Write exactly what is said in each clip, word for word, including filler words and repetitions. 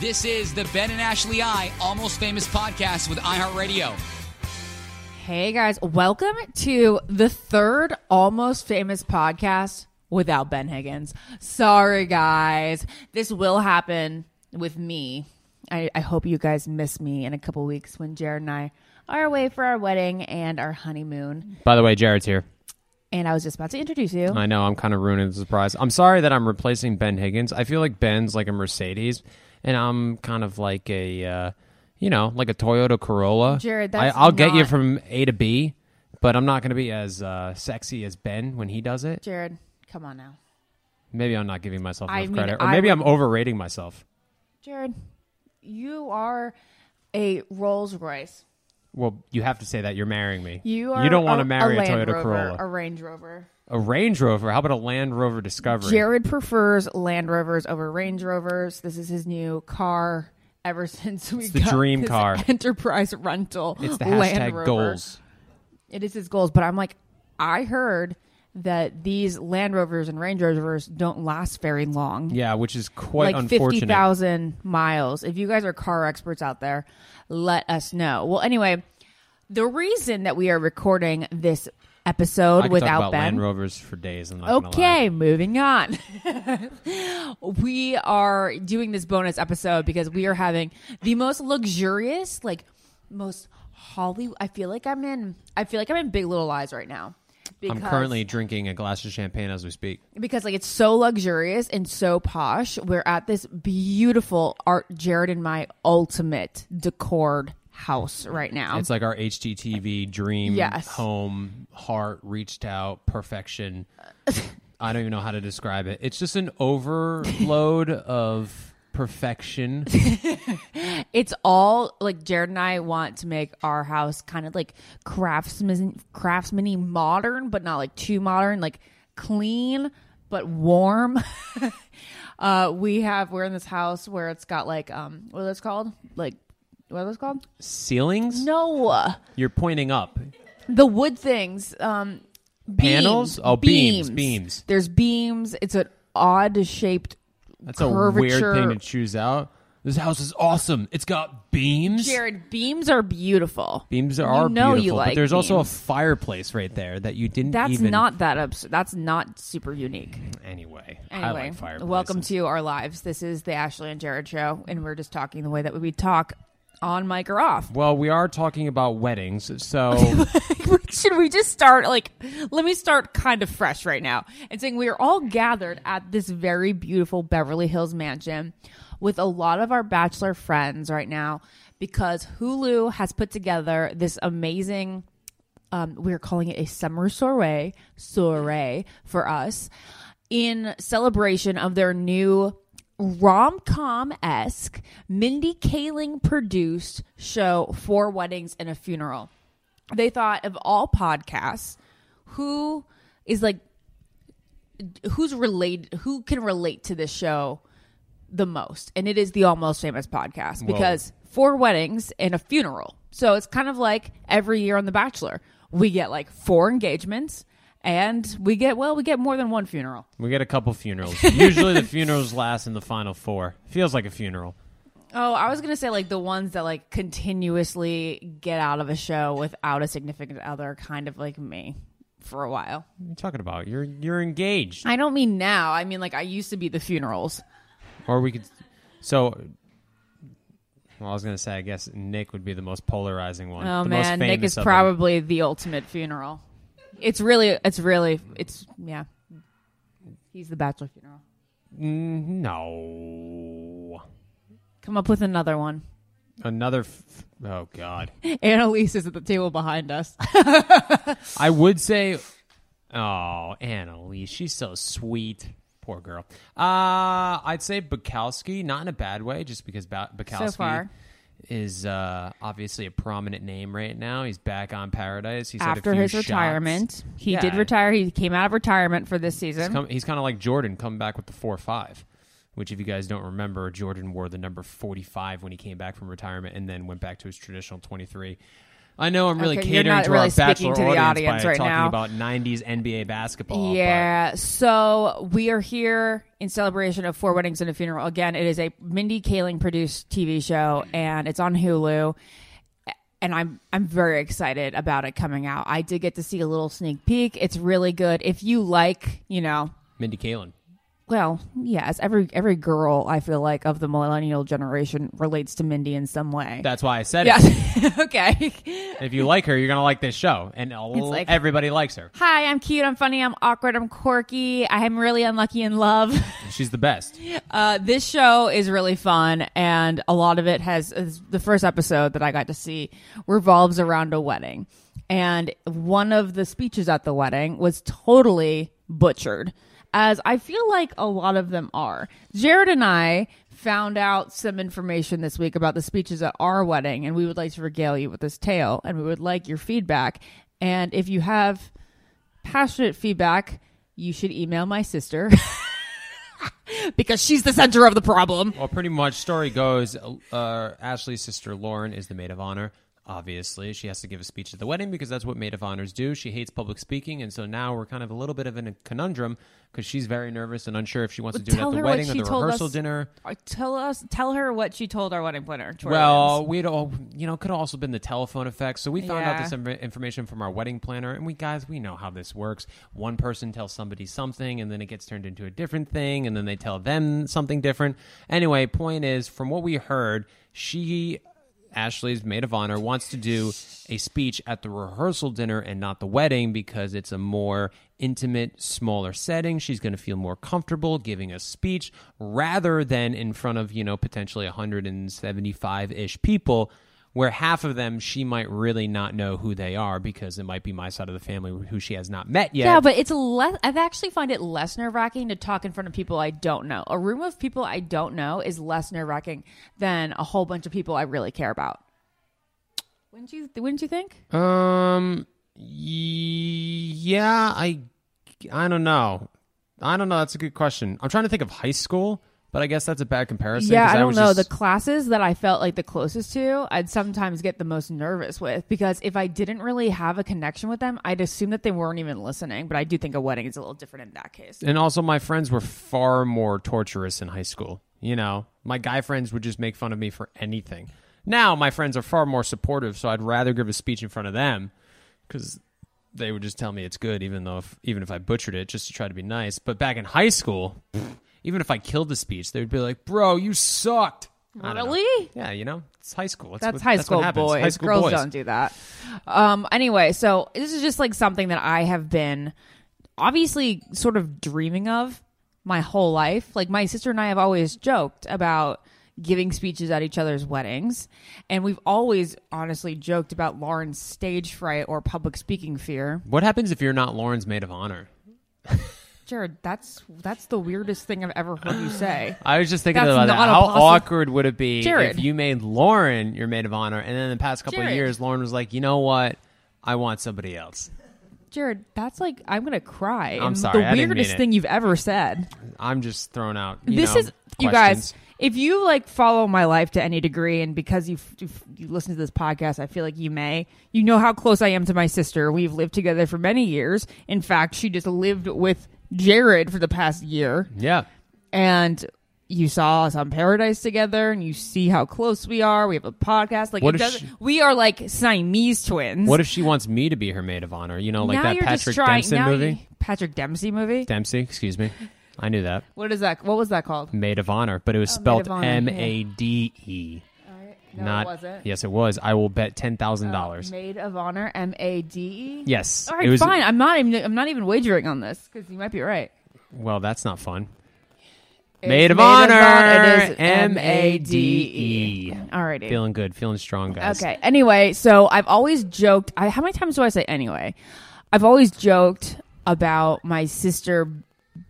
This is the Ben and Ashley I Almost Famous podcast with iHeartRadio. Hey guys, welcome to the third Almost Famous podcast without Ben Higgins. Sorry guys, this will happen with me. I, I hope you guys miss me in a couple weeks when Jared and I are away for our wedding and our honeymoon. By the way, Jared's here. And I was just about to introduce you. I know, I'm kind of ruining the surprise. I'm sorry that I'm replacing Ben Higgins. I feel like Ben's like a Mercedes. And I'm kind of like a, uh, you know, like a Toyota Corolla. Jared, that's I, I'll not... get you from A to B, But I'm not going to be as uh, sexy as Ben when he does it. Jared, come on now. Maybe I'm not giving myself enough I mean, credit. Or maybe would... I'm overrating myself. Jared, you are a Rolls Royce. Well, you have to say that. You're marrying me. You are. You don't want to marry a, a Toyota Rover, Corolla. A Range Rover. A Range Rover? How about a Land Rover Discovery? Jared prefers Land Rovers over Range Rovers. This is his new car ever since we it's the got dream this car. Enterprise rental. It's the hashtag Land Rover. Goals. It is his goals. But I'm like, I heard that these Land Rovers and Range Rovers don't last very long. Yeah, which is quite like unfortunate. Like fifty thousand miles. If you guys are car experts out there, let us know. Well, anyway, the reason that we are recording this episode I could without talk about Ben. Land Rovers for days. I'm not okay, gonna lie. Moving on. We are doing this bonus episode because we are having the most luxurious, like most Hollywood. I feel like I'm in. I feel like I'm in Big Little Lies right now. Because, I'm currently drinking a glass of champagne as we speak. Because like it's so luxurious and so posh. We're at this beautiful art Jared and my ultimate decored house right now. It's like our H G T V dream yes. home, heart reached out, perfection. I don't even know how to describe it. It's just an overload of perfection. It's all like Jared and I want to make our house kind of like craftsman, craftsman-y modern, but not like too modern, like clean, but warm. uh, we have, we're in this house where it's got like, um, what are those called? Like, what are those called? Ceilings? No. You're pointing up. The wood things. Um, Panels? Beams. Oh, beams. Beams. There's beams. It's an odd-shaped That's curvature. A weird thing to choose out. This house is awesome. It's got beams. Jared, beams are beautiful. Beams are you know beautiful. You like but there's beams. Also a fireplace right there that you didn't That's even... That's not that... Abs- that's not super unique. Anyway. Anyway. I like fireplaces. Welcome to our lives. This is the Ashley and Jared show, and we're just talking the way that we talk on mic or off. Well, we are talking about weddings, so... Should we just start, like, let me start kind of fresh right now and saying we are all gathered at this very beautiful Beverly Hills mansion with a lot of our Bachelor friends right now because Hulu has put together this amazing, um, we're calling it a summer soiree, soiree for us, in celebration of their new rom-com-esque, Mindy Kaling produced show, Four Weddings and a Funeral. They thought of all podcasts, who is like, who's related, who can relate to this show the most? And it is the Almost Famous podcast because Whoa. Four weddings and a funeral. So it's kind of like every year on The Bachelor, we get like four engagements. And we get, well, we get more than one funeral. We get a couple funerals. Usually the funerals last in the final four. Feels like a funeral. Oh, I was going to say like the ones that like continuously get out of a show without a significant other, kind of like me for a while. What are you talking about? You're you're engaged. I don't mean now. I mean like I used to be the funerals. Or we could... So... Well, I was going to say, I guess Nick would be the most polarizing one. Oh, the man. Most Nick is probably the ultimate funeral. It's really, it's really, it's, yeah. He's the Bachelor funeral. No. Come up with another one. Another, f- oh God. Annalise is at the table behind us. I would say, oh, Annalise, she's so sweet. Poor girl. Uh, I'd say Bukowski, not in a bad way, just because ba- Bukowski. So far. Is uh, obviously a prominent name right now. He's back on Paradise. He's After had a few his shots. Retirement. He yeah. did retire. He came out of retirement for this season. He's, come, he's kind of like Jordan, come back with the four five, which if you guys don't remember, Jordan wore the number forty-five when he came back from retirement and then went back to his traditional twenty-three. I know I'm really okay, catering to really our Bachelor to the audience, audience by right talking now. About nineties N B A basketball. Yeah, but. So we are here in celebration of Four Weddings and a Funeral. Again, it is a Mindy Kaling-produced T V show, and it's on Hulu. And I'm I'm very excited about it coming out. I did get to see a little sneak peek. It's really good. If you like, you know... Mindy Kaling. Well, yes, every every girl, I feel like, of the millennial generation relates to Mindy in some way. That's why I said yes. it. Okay. If you like her, you're going to like this show. And like, everybody likes her. Hi, I'm cute, I'm funny, I'm awkward, I'm quirky, I'm really unlucky in love. She's the best. Uh, this show is really fun, and a lot of it has... The first episode that I got to see revolves around a wedding. And one of the speeches at the wedding was totally butchered, as I feel like a lot of them are. Jared and I found out some information this week about the speeches at our wedding, and we would like to regale you with this tale, and we would like your feedback. And if you have passionate feedback, you should email my sister because she's the center of the problem. Well, pretty much, story goes, uh, Ashley's sister Lauren is the maid of honor. Obviously, she has to give a speech at the wedding because that's what maid of honors do. She hates public speaking, and so now we're kind of a little bit of in a conundrum because she's very nervous and unsure if she wants well, to do it at the wedding or the rehearsal us, dinner. Tell us, tell her what she told our wedding planner. Jordan. Well, we'd all, you know, could have also been the telephone effect. So we found yeah. out this information from our wedding planner, and we guys, we know how this works. One person tells somebody something, and then it gets turned into a different thing, and then they tell them something different. Anyway, point is, from what we heard, she. Ashley's maid of honor wants to do a speech at the rehearsal dinner and not the wedding because it's a more intimate, smaller setting. She's going to feel more comfortable giving a speech rather than in front of, you know, potentially one seventy-five-ish people, where half of them she might really not know who they are because it might be my side of the family who she has not met yet. Yeah, but it's less. I actually find it less nerve-wracking to talk in front of people I don't know. A room of people I don't know is less nerve-wracking than a whole bunch of people I really care about. Wouldn't you? Wouldn't you think? Um. Yeah. I. I don't know. I don't know. That's a good question. I'm trying to think of high school. But I guess that's a bad comparison. Yeah, I don't I know. Just... The classes that I felt like the closest to, I'd sometimes get the most nervous with. Because if I didn't really have a connection with them, I'd assume that they weren't even listening. But I do think a wedding is a little different in that case. And also my friends were far more torturous in high school. You know, my guy friends would just make fun of me for anything. Now my friends are far more supportive, so I'd rather give a speech in front of them. Because they would just tell me it's good, even though if, even if I butchered it, just to try to be nice. But back in high school... Even if I killed the speech, they'd be like, bro, you sucked. Really? Yeah, you know, it's high school. It's that's what, high that's school boys. High school Girls boys. Don't do that. Um, anyway, so this is just like something that I have been obviously sort of dreaming of my whole life. Like my sister and I have always joked about giving speeches at each other's weddings. And we've always honestly joked about Lauren's stage fright or public speaking fear. What happens if you're not Lauren's maid of honor? Jared, that's that's the weirdest thing I've ever heard you say. I was just thinking that's about that. How possi- awkward would it be Jared. If you made Lauren your maid of honor, and then in the past couple Jared. Of years, Lauren was like, you know what? I want somebody else. Jared, that's like, I'm going to cry. I'm sorry. The weirdest thing you've ever said. I'm just thrown out. You this know, is, questions. You guys, if you like follow my life to any degree, and because you you listen to this podcast, I feel like you may, you know how close I am to my sister. We've lived together for many years. In fact, she just lived with Jared for the past year. Yeah. And you saw us on Paradise together, and you see how close we are. We have a podcast. Like it doesn't, she, we are like Siamese twins. What if she wants me to be her maid of honor? You know, like now that Patrick trying, Dempsey movie? You, Patrick Dempsey movie? Dempsey, excuse me. I knew that. What is that? What was that called? Maid of honor, but it was oh, spelled M A D E. No, Not, it wasn't. Yes, it was. I will bet ten thousand uh, dollars. Maid of honor, M A D E. Yes. All right, was, fine. I'm not. Even, I'm not even wagering on this because you might be right. Well, that's not fun. Maid of, maid honor, of honor. It is M A D E. All righty. Feeling good. Feeling strong, guys. Okay. Anyway, so I've always joked. I, how many times do I say anyway? I've always joked about my sister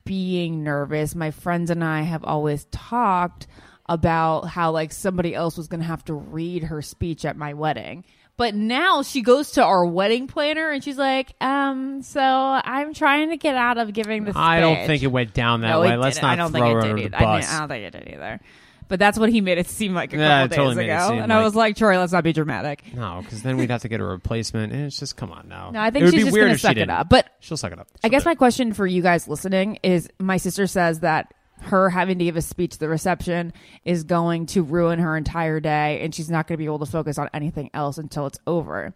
being nervous. My friends and I have always talked about how like somebody else was going to have to read her speech at my wedding. But now she goes to our wedding planner and she's like, um, so I'm trying to get out of giving this speech. I don't think it went down that no, way. Let's not I don't throw think it her under the bus. I, mean, I don't think it did either. But that's what he made it seem like a couple yeah, days totally ago. And like, I was like, Troy, let's not be dramatic. No, because then we'd have to get a replacement. And it's just, come on now. No, I think it she's just going to suck it up. But she'll suck it up. She'll I guess my question for you guys listening is my sister says that her having to give a speech at the reception is going to ruin her entire day, and she's not going to be able to focus on anything else until it's over.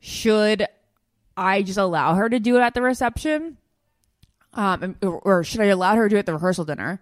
Should I just allow her to do it at the reception? Um, or should I allow her to do it at the rehearsal dinner?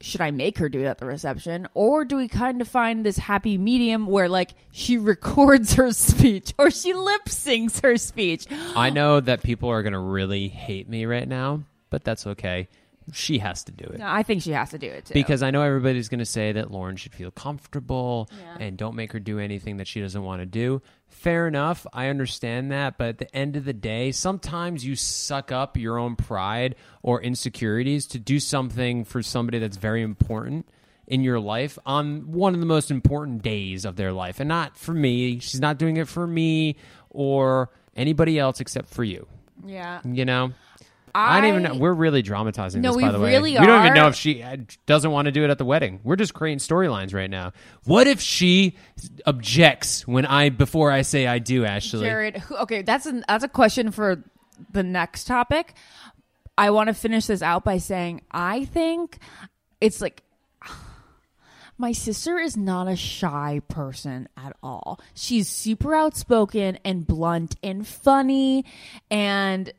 Should I make her do it at the reception? Or do we kind of find this happy medium where like she records her speech or she lip syncs her speech? I know that people are going to really hate me right now, but that's okay. she has to do it. No, I think she has to do it too. Because I know everybody's going to say that Lauren should feel comfortable yeah. and don't make her do anything that she doesn't want to do. Fair enough. I understand that. But at the end of the day, sometimes you suck up your own pride or insecurities to do something for somebody that's very important in your life on one of the most important days of their life. And not for me. She's not doing it for me or anybody else except for you. Yeah. You know? I, I don't even know. We're really dramatizing no, this, by the way. Really we don't are. even know if she doesn't want to do it at the wedding. We're just creating storylines right now. What if she objects when I before I say I do, Ashley? Jared, okay, that's an, that's a question for the next topic. I want to finish this out by saying I think it's like my sister is not a shy person at all. She's super outspoken and blunt and funny and...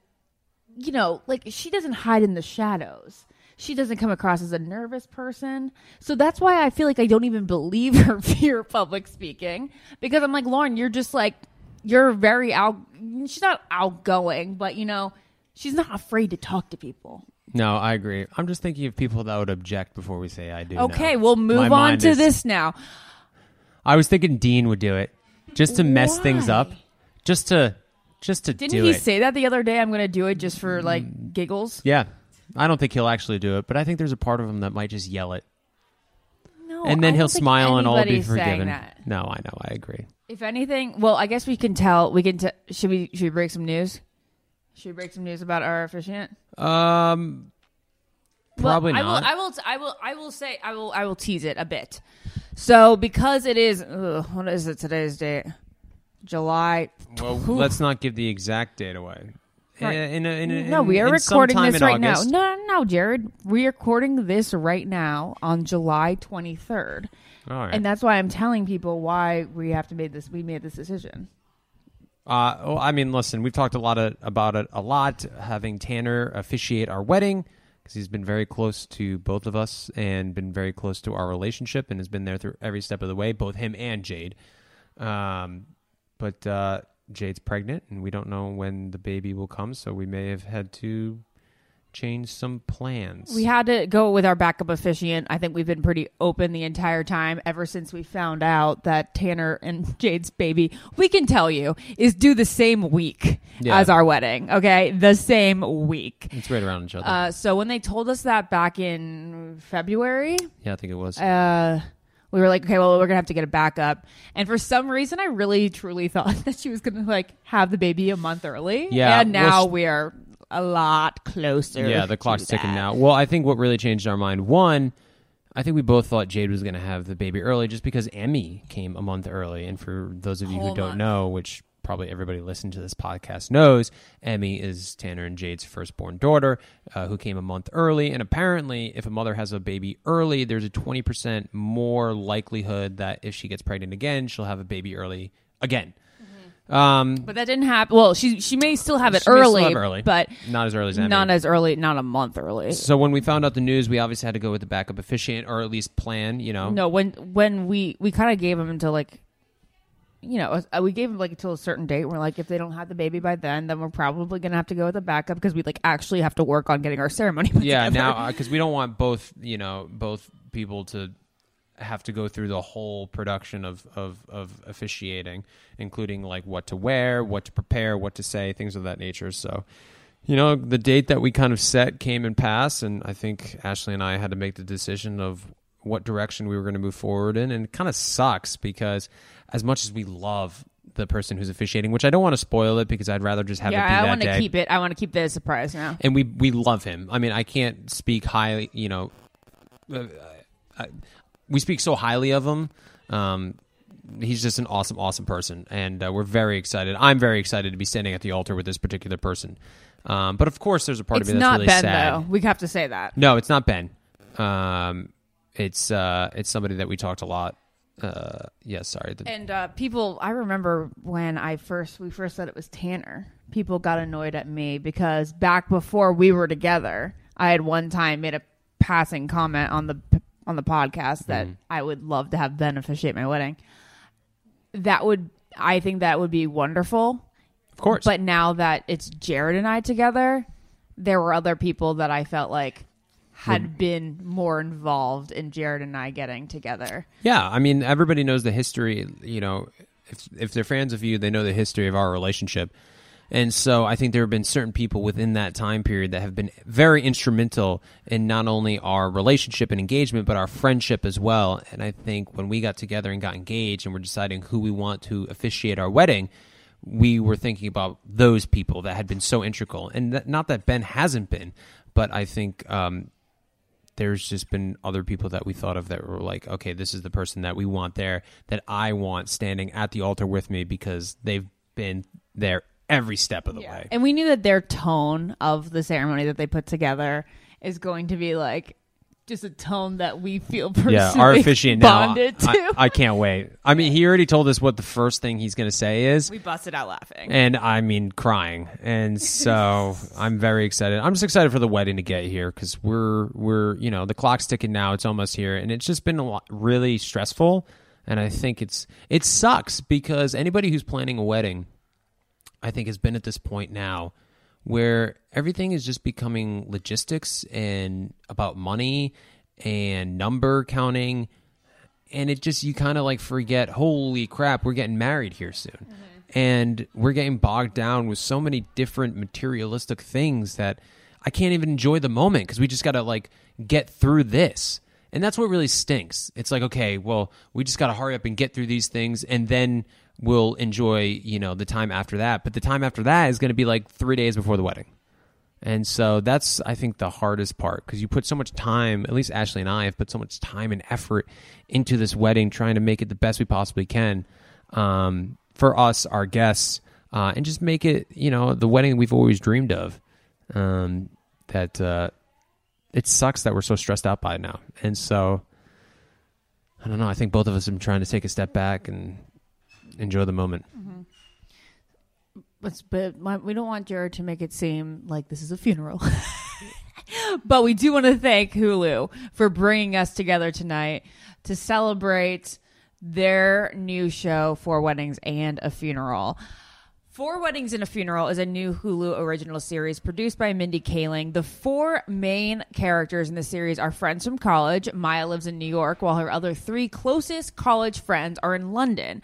You know, like she doesn't hide in the shadows. She doesn't come across as a nervous person. So that's why I feel like I don't even believe her fear of public speaking because I'm like, Lauren, you're just like, you're very out. She's not outgoing, but you know, she's not afraid to talk to people. No, I agree. I'm just thinking of people that would object before we say I do. Okay, now. We'll move My on to is... this now. I was thinking Dean would do it just to why? mess things up, just to. Just to Didn't do he it. say that the other day? I'm going to do it just for like giggles. Yeah. I don't think he'll actually do it, but I think there's a part of him that might just yell it. No. And then I don't he'll think smile and all will be forgiven. That. No, I know. I agree. If anything, well, I guess we can tell. We can t- should we should we break some news? Should we break some news about our officiant? Um Probably well, not. I will I will I will I will say I will I will tease it a bit. So because it is ugh, what is it today's date? July. Well, let's not give the exact date away. Right. In a, in a, in, no, we are recording this right now. No, no, Jared. We are recording this right now on July twenty-third. All right. And that's why I'm telling people why we have to make this. We made this decision. Uh, well, I mean, listen, we've talked a lot of, about it a lot, having Tanner officiate our wedding because he's been very close to both of us and been very close to our relationship and has been there through every step of the way, both him and Jade. Um. But uh, Jade's pregnant, and we don't know when the baby will come, so we may have had to change some plans. We had to go with our backup officiant. I think we've been pretty open the entire time, ever since we found out that Tanner and Jade's baby, we can tell you, is due the same week yeah. as our wedding, okay? The same week. It's right around each other. Uh, so when they told us that back in February... Yeah, I think it was. Uh... We were like, okay, well, we're going to have to get a backup. And for some reason, I really, truly thought that she was going to like have the baby a month early. Yeah. And now well, we are a lot closer. Yeah, the clock's ticking now. Well, I think what really changed our mind, one, I think we both thought Jade was going to have the baby early just because Emmy came a month early. And for those of you who don't know, which probably everybody listening to this podcast knows, Emmy is Tanner and Jade's firstborn daughter uh, who came a month early. And apparently, if a mother has a baby early, there's a twenty percent more likelihood that if she gets pregnant again, she'll have a baby early again. Mm-hmm. Um, but that didn't happen. Well, she she may still have it early, have early, but not as early as Emmy. Not as early, not a month early. So when we found out the news, we obviously had to go with the backup officiant or at least plan, you know. No, when, when we, we kind of gave him until like... You know, we gave them like until a certain date. We're like, if they don't have the baby by then, then we're probably going to have to go with a backup because we like actually have to work on getting our ceremony. Yeah, together. now because uh, we don't want both, you know, both people to have to go through the whole production of, of, of officiating, including like what to wear, what to prepare, what to say, things of that nature. So, you know, the date that we kind of set came and passed. And I think Ashley and I had to make the decision of what direction we were going to move forward in. And it kind of sucks because as much as we love the person who's officiating, which I don't want to spoil it because I'd rather just have yeah, it be I that want to day. keep it. I want to keep the surprise now. And we, we love him. I mean, I can't speak highly, you know, uh, I, we speak so highly of him. Um, he's just an awesome, awesome person. And uh, we're very excited. I'm very excited to be standing at the altar with this particular person. Um, but of course there's a part it's of me that's really sad. It's not Ben though. We have to say that. No, it's not Ben. Um, It's uh, it's somebody that we talked a lot. Uh, yeah, sorry. And uh, people, I remember when I first we first said it was Tanner. People got annoyed at me because back before we were together, I had one time made a passing comment on the on the podcast that mm. I would love to have Ben officiate my wedding. That would I think that would be wonderful, of course. But now that it's Jared and I together, there were other people that I felt like. had been more involved in Jared and I getting together. Yeah, I mean, everybody knows the history, you know, if if they're fans of you, they know the history of our relationship. And so I think there have been certain people within that time period that have been very instrumental in not only our relationship and engagement, but our friendship as well. And I think when we got together and got engaged and we're deciding who we want to officiate our wedding, we were thinking about those people that had been so integral. And that, not that Ben hasn't been, but I think um, there's just been other people that we thought of that were like, okay, this is the person that we want there, that I want standing at the altar with me because they've been there every step of the yeah. way. And we knew that their tone of the ceremony that they put together is going to be like just a tone that we feel personally yeah, our officiant bonded now, to. I, I can't wait. I mean, he already told us what the first thing he's going to say is. We busted out laughing. And I mean, crying. And so I'm very excited. I'm just excited for the wedding to get here because we're, we're, you know, the clock's ticking now. It's almost here. And it's just been a lot, really stressful. And I think it's it sucks because anybody who's planning a wedding, I think, has been at this point now where everything is just becoming logistics and about money and number counting. And it just, you kind of like forget, holy crap, we're getting married here soon. Mm-hmm. And we're getting bogged down with so many different materialistic things that I can't even enjoy the moment because we just got to like get through this. And that's what really stinks. It's like, okay, well, we just got to hurry up and get through these things and then we'll enjoy, you know, the time after that. But the time after that is going to be like three days before the wedding. And so that's, I think, the hardest part because you put so much time, at least Ashley and I have put so much time and effort into this wedding, trying to make it the best we possibly can um, for us, our guests, uh, and just make it, you know, the wedding we've always dreamed of. Um, that uh, it sucks that we're so stressed out by it now. And so, I don't know, I think both of us have been trying to take a step back and enjoy the moment. Mm-hmm. But, but we don't want Jared to make it seem like this is a funeral. But we do want to thank Hulu for bringing us together tonight to celebrate their new show, Four Weddings and a Funeral. Four Weddings and a Funeral is a new Hulu original series produced by Mindy Kaling. The four main characters in the series are friends from college. Maya lives in New York, while her other three closest college friends are in London.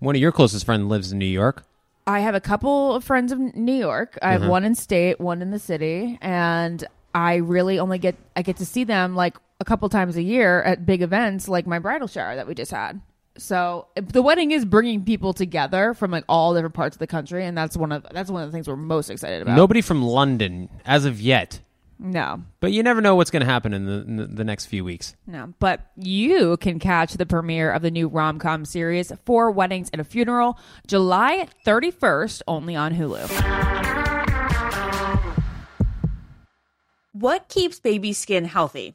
One of your closest friends lives in New York. I have a couple of friends in New York. I mm-hmm. have one in state, one in the city, and I really only get I get to see them like a couple times a year at big events, like my bridal shower that we just had. So the wedding is bringing people together from like all different parts of the country, and that's one of that's one of the things we're most excited about. Nobody from London as of yet. No. But you never know what's going to happen in the, in the next few weeks. No. But you can catch the premiere of the new rom-com series, Four Weddings and a Funeral, July thirty-first, only on Hulu. What keeps baby skin healthy?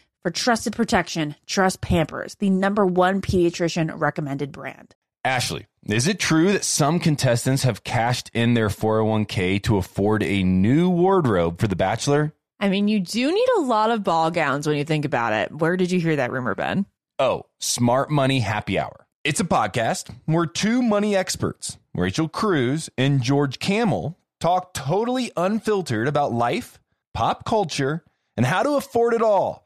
For trusted protection, trust Pampers, the number one pediatrician recommended brand. Ashley, is it true that some contestants have cashed in their four oh one k to afford a new wardrobe for The Bachelor? I mean, you do need a lot of ball gowns when you think about it. Where did you hear that rumor, Ben? Oh, Smart Money Happy Hour. It's a podcast where two money experts, Rachel Cruz and George Camel, talk totally unfiltered about life, pop culture, and how to afford it all.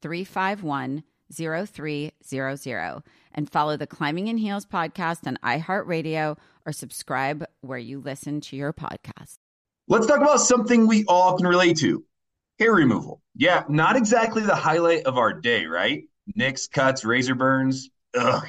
three five one, zero three zero zero and follow the Climbing in Heels podcast on iHeartRadio or subscribe where you listen to your podcast. Let's talk about something we all can relate to. Hair removal. Yeah, not exactly the highlight of our day, right? Nicks, cuts, razor burns. Ugh.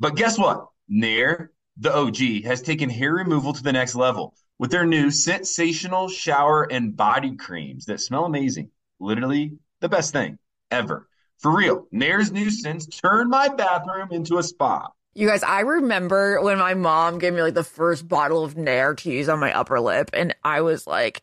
But guess what? Nair, the O G, has taken hair removal to the next level with their new sensational shower and body creams that smell amazing. Literally the best thing ever. For real, Nair's new scents turned my bathroom into a spa. You guys, I remember when my mom gave me like the first bottle of Nair to use on my upper lip. And I was like,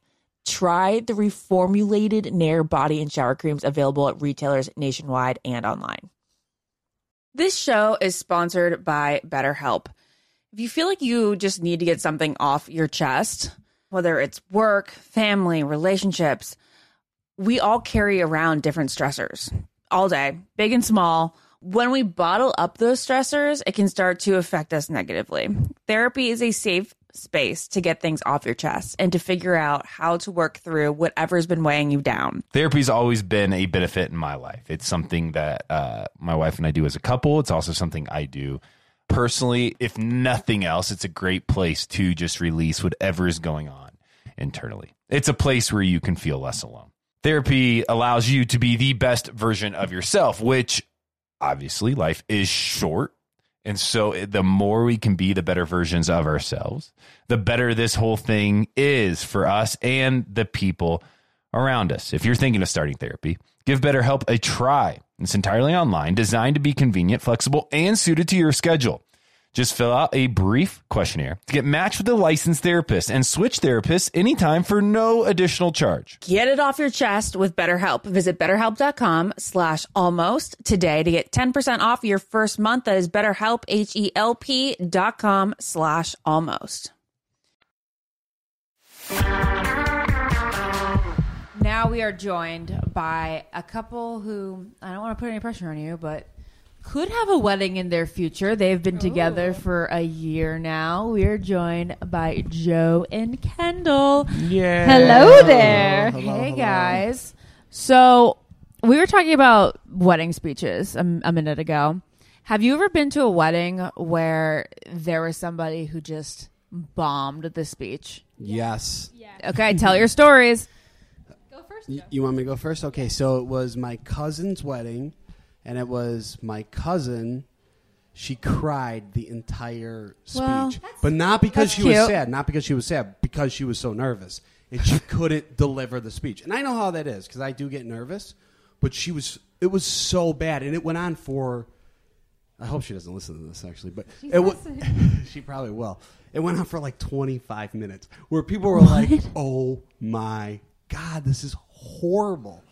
Try the reformulated Nair body and shower creams available at retailers nationwide and online. This show is sponsored by BetterHelp. If you feel like you just need to get something off your chest, whether it's work, family, relationships, we all carry around different stressors all day, big and small. When we bottle up those stressors, it can start to affect us negatively. Therapy is a safe space to get things off your chest and to figure out how to work through whatever's been weighing you down. Therapy's always been a benefit in my life. It's something that uh, my wife and I do as a couple. It's also something I do personally. If nothing else, it's a great place to just release whatever is going on internally. It's a place where you can feel less alone. Therapy allows you to be the best version of yourself, which obviously life is short. And so the more we can be the better versions of ourselves, the better this whole thing is for us and the people around us. If you're thinking of starting therapy, give BetterHelp a try. It's entirely online, designed to be convenient, flexible, and suited to your schedule. Just fill out a brief questionnaire to get matched with a licensed therapist and switch therapists anytime for no additional charge. Get it off your chest with BetterHelp. Visit BetterHelp.com slash almost today to get ten percent off your first month. That is BetterHelp, H E L P dot com slash almost. Now we are joined by a couple who, I don't want to put any pressure on you, but... could have a wedding in their future. They've been together Ooh. for a year now. We are joined by Joe and Kendall. Yeah. Hello there. Hello, hey, hello. guys. So we were talking about wedding speeches a, a minute ago. Have you ever been to a wedding where there was somebody who just bombed the speech? Yes. yes. Okay, tell your stories. Go first, Joe. You want me to go first? Okay, so it was my cousin's wedding. And it was my cousin. She cried the entire speech. Well, but not because she cute. was sad. Not because she was sad. Because she was so nervous. And she couldn't deliver the speech. And I know how that is because I do get nervous. But she was, it was so bad. And it went on for, I hope she doesn't listen to this actually. But it w- she probably will. It went on for like twenty-five minutes where people were what? like, oh my God, this is horrible.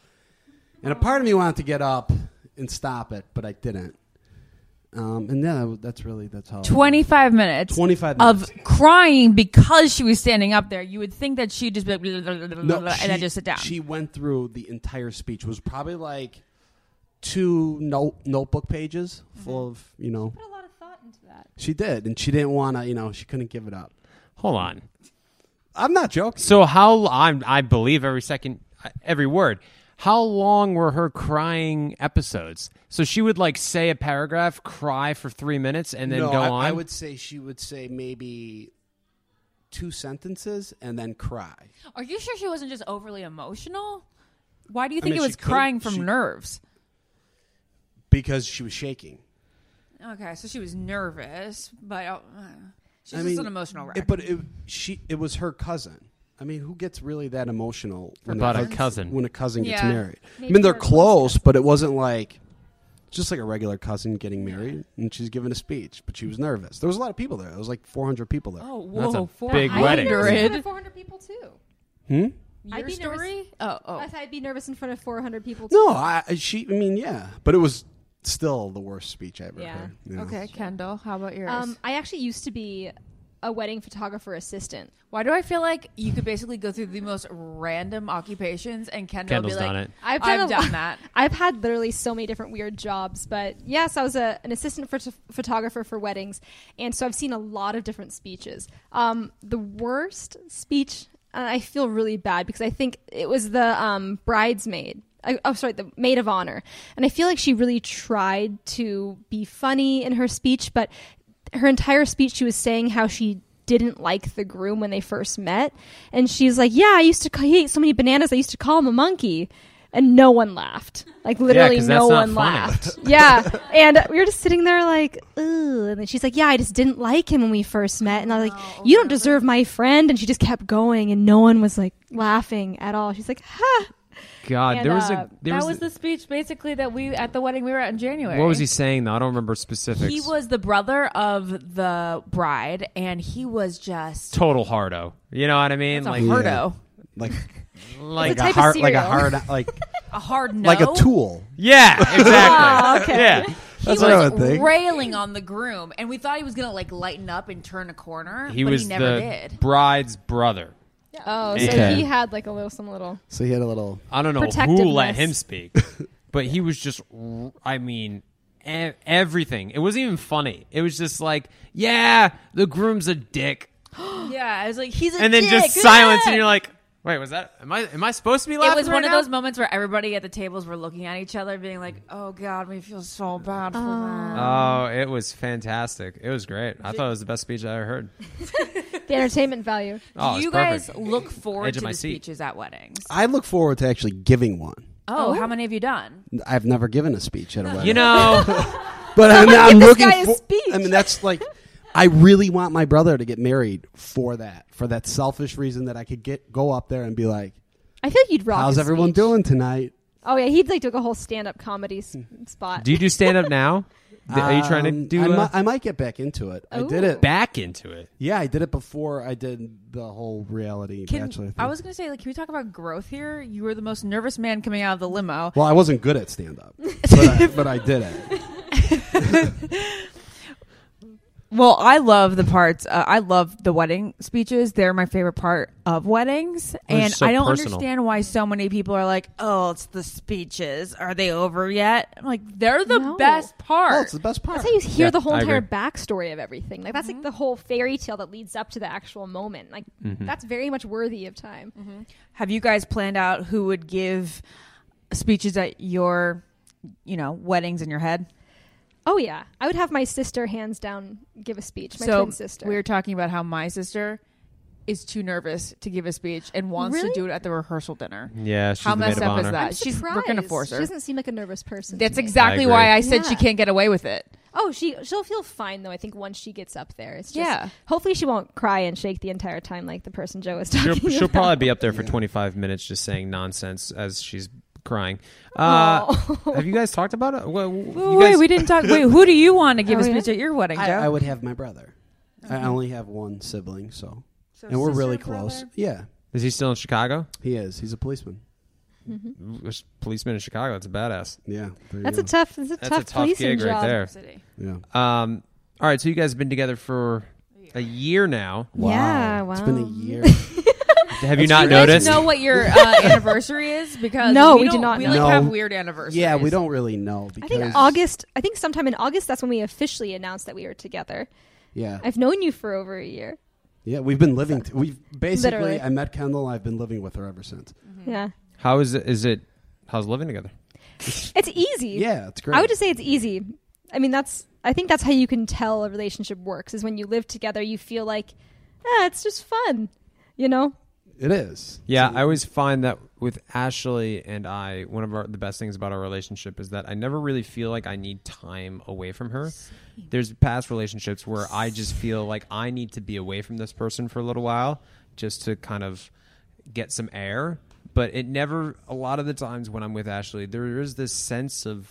And a part of me wanted to get up and stop it, but I didn't. Um, and yeah, that's really, that's how... twenty-five minutes twenty-five minutes. Of crying because she was standing up there. You would think that she'd just be like... Blah, blah, blah, blah, no, blah, she, and then just sit down. She went through the entire speech. It was probably like two note, notebook pages full mm-hmm. of, you know... She put a lot of thought into that. She did, and she didn't want to, you know, she couldn't give it up. Hold on. I'm not joking. So how... I'm, I believe every second, every word... How long were her crying episodes? So she would like say a paragraph, cry for three minutes, and then no, go I, on? I would say she would say maybe two sentences and then cry. Are you sure she wasn't just overly emotional? Why do you think I mean, it was crying from she, nerves? Because she was shaking. Okay, so she was nervous, but uh, she's I just mean, an emotional wreck. It, but it, she, it was her cousin. I mean, who gets really that emotional about a cousin when a cousin gets yeah. married? Maybe I mean, they're close, but it wasn't like just like a regular cousin getting married, and she's giving a speech, but she was nervous. There was a lot of people there. There was like four hundred people there. Oh, whoa, that's a four, big I wedding. I'd be nervous in front of four hundred people too. Hmm. Your I'd be story? Nervous. Oh, oh. I'd be nervous in front of four hundred people too. No, I. She. I mean, yeah, but it was still the worst speech I ever yeah. heard. You know? Okay, Kendall, how about yours? Um, I actually used to be a wedding photographer assistant. Why do I feel like you could basically go through the most random occupations and Kendall Kendall's would be like, done it. I've done, I've done l- that. I've had literally so many different weird jobs, but yes, I was a, an assistant phot- photographer for weddings, and so I've seen a lot of different speeches. Um, the worst speech, uh, I feel really bad because I think it was the um, bridesmaid. I, oh, sorry, the maid of honor. And I feel like she really tried to be funny in her speech, but her entire speech, she was saying how she didn't like the groom when they first met. And she's like, yeah, I used to, call, he ate so many bananas, I used to call him a monkey. And no one laughed. Like, literally yeah, no one funny. laughed. yeah. And we were just sitting there like, ooh. And then she's like, yeah, I just didn't like him when we first met. And I was like, oh, you don't deserve my friend. And she just kept going. And no one was, like, laughing at all. She's like, huh. God, and, there was uh, a there that was, was the speech basically that we at the wedding we were at in January. What was he saying though? I don't remember specifics. He was the brother of the bride, and he was just total hardo. You know what I mean? Like hardo, like like a hard, like a hard, like a hard, no? Like a tool. Yeah, exactly. Oh, okay. Yeah. He That's was what I would think. Railing on the groom, and we thought he was gonna like lighten up and turn a corner. He but was he never the did. bride's brother. Yeah. Oh, so okay. he had like a little, some little. So he had a little. I don't know who let him speak, but he was just, I mean, e- everything. It wasn't even funny. It was just like, yeah, the groom's a dick. yeah, I was like, he's a dick. And then dick. just silence, and you're like, wait, was that? Am I am I supposed to be laughing? It was right one now? of those moments where everybody at the tables were looking at each other, being like, "Oh God, we feel so bad for them." Oh, it was fantastic. It was great. I thought it was the best speech I ever heard. The entertainment value. Oh, do you guys perfect. look forward to the seat. speeches at weddings? I look forward to actually giving one. Oh, oh, how many have you done? I've never given a speech at a wedding. You know, but I'm, I'm looking for. I mean, that's like. I really want my brother to get married for that, for that selfish reason that I could get go up there and be like, I feel like you'd rock. How's everyone speech. doing tonight? Oh yeah, he'd like do a whole stand up comedy s- spot. Do you do stand up now? Are you trying to do um, a... I, might, I might get back into it. Ooh. I did it. Back into it? Yeah, I did it before I did the whole reality can, Bachelor thing. I was going to say, like, can we talk about growth here? You were the most nervous man coming out of the limo. Well, I wasn't good at stand-up, but, I, but I did it. Well, I love the parts. Uh, I love the wedding speeches. They're my favorite part of weddings. They're and so I don't personal. understand why so many people are like, oh, it's the speeches. Are they over yet? I'm like, they're the no. best part. Oh, it's the best part. That's how you hear yeah, the whole I entire agree. backstory of everything. Like, that's mm-hmm. like the whole fairy tale that leads up to the actual moment. Like, mm-hmm. that's very much worthy of time. Mm-hmm. Have you guys planned out who would give speeches at your, you know, weddings in your head? Oh, yeah. I would have my sister, hands down, give a speech. My so twin sister. We were talking about how my sister is too nervous to give a speech and wants really? to do it at the rehearsal dinner. Yeah, she's How the messed up honor. is that? She's, we're going to force her. She doesn't seem like a nervous person. That's exactly I why I said yeah. she can't get away with it. Oh, she, she'll feel fine, though, I think, once she gets up there. It's just, yeah. Hopefully she won't cry and shake the entire time like the person Joe was talking she'll, about. She'll probably be up there for yeah. twenty-five minutes just saying nonsense as she's... crying. Uh, oh. Have you guys talked about it? Well, wait, guys- we didn't talk. Wait, who do you want to give oh, a speech yeah? at your wedding, Joe? I, I would have my brother. Mm-hmm. I only have one sibling, so, so and we're really close. Brother? Yeah. Is he still in Chicago? He is. He's a policeman. Mm-hmm. A policeman in Chicago. That's a badass. Yeah. That's a tough. That's a that's tough, a tough gig right there. City. Yeah. Um. All right. So you guys have been together for a year now. Wow. Yeah. Wow. It's been a year. Have you not you noticed? Do you know what your uh, anniversary is? Because no, we, we do not we know. We like have weird anniversaries. Yeah, we don't really know. Because I think August, I think sometime in August, that's when we officially announced that we were together. Yeah. I've known you for over a year. Yeah, we've been living. So, t- we've basically, literally. I met Kendall. I've been living with her ever since. Mm-hmm. Yeah. How is it, is it, how's living together? It's easy. Yeah, it's great. I would just say it's easy. I mean, that's, I think that's how you can tell a relationship works is when you live together, you feel like, ah, it's just fun, you know? It is. Yeah, so, I always find that with Ashley and I, one of our, the best things about our relationship is that I never really feel like I need time away from her. Same. There's past relationships where I just feel like I need to be away from this person for a little while just to kind of get some air. But it never, a lot of the times when I'm with Ashley, there is this sense of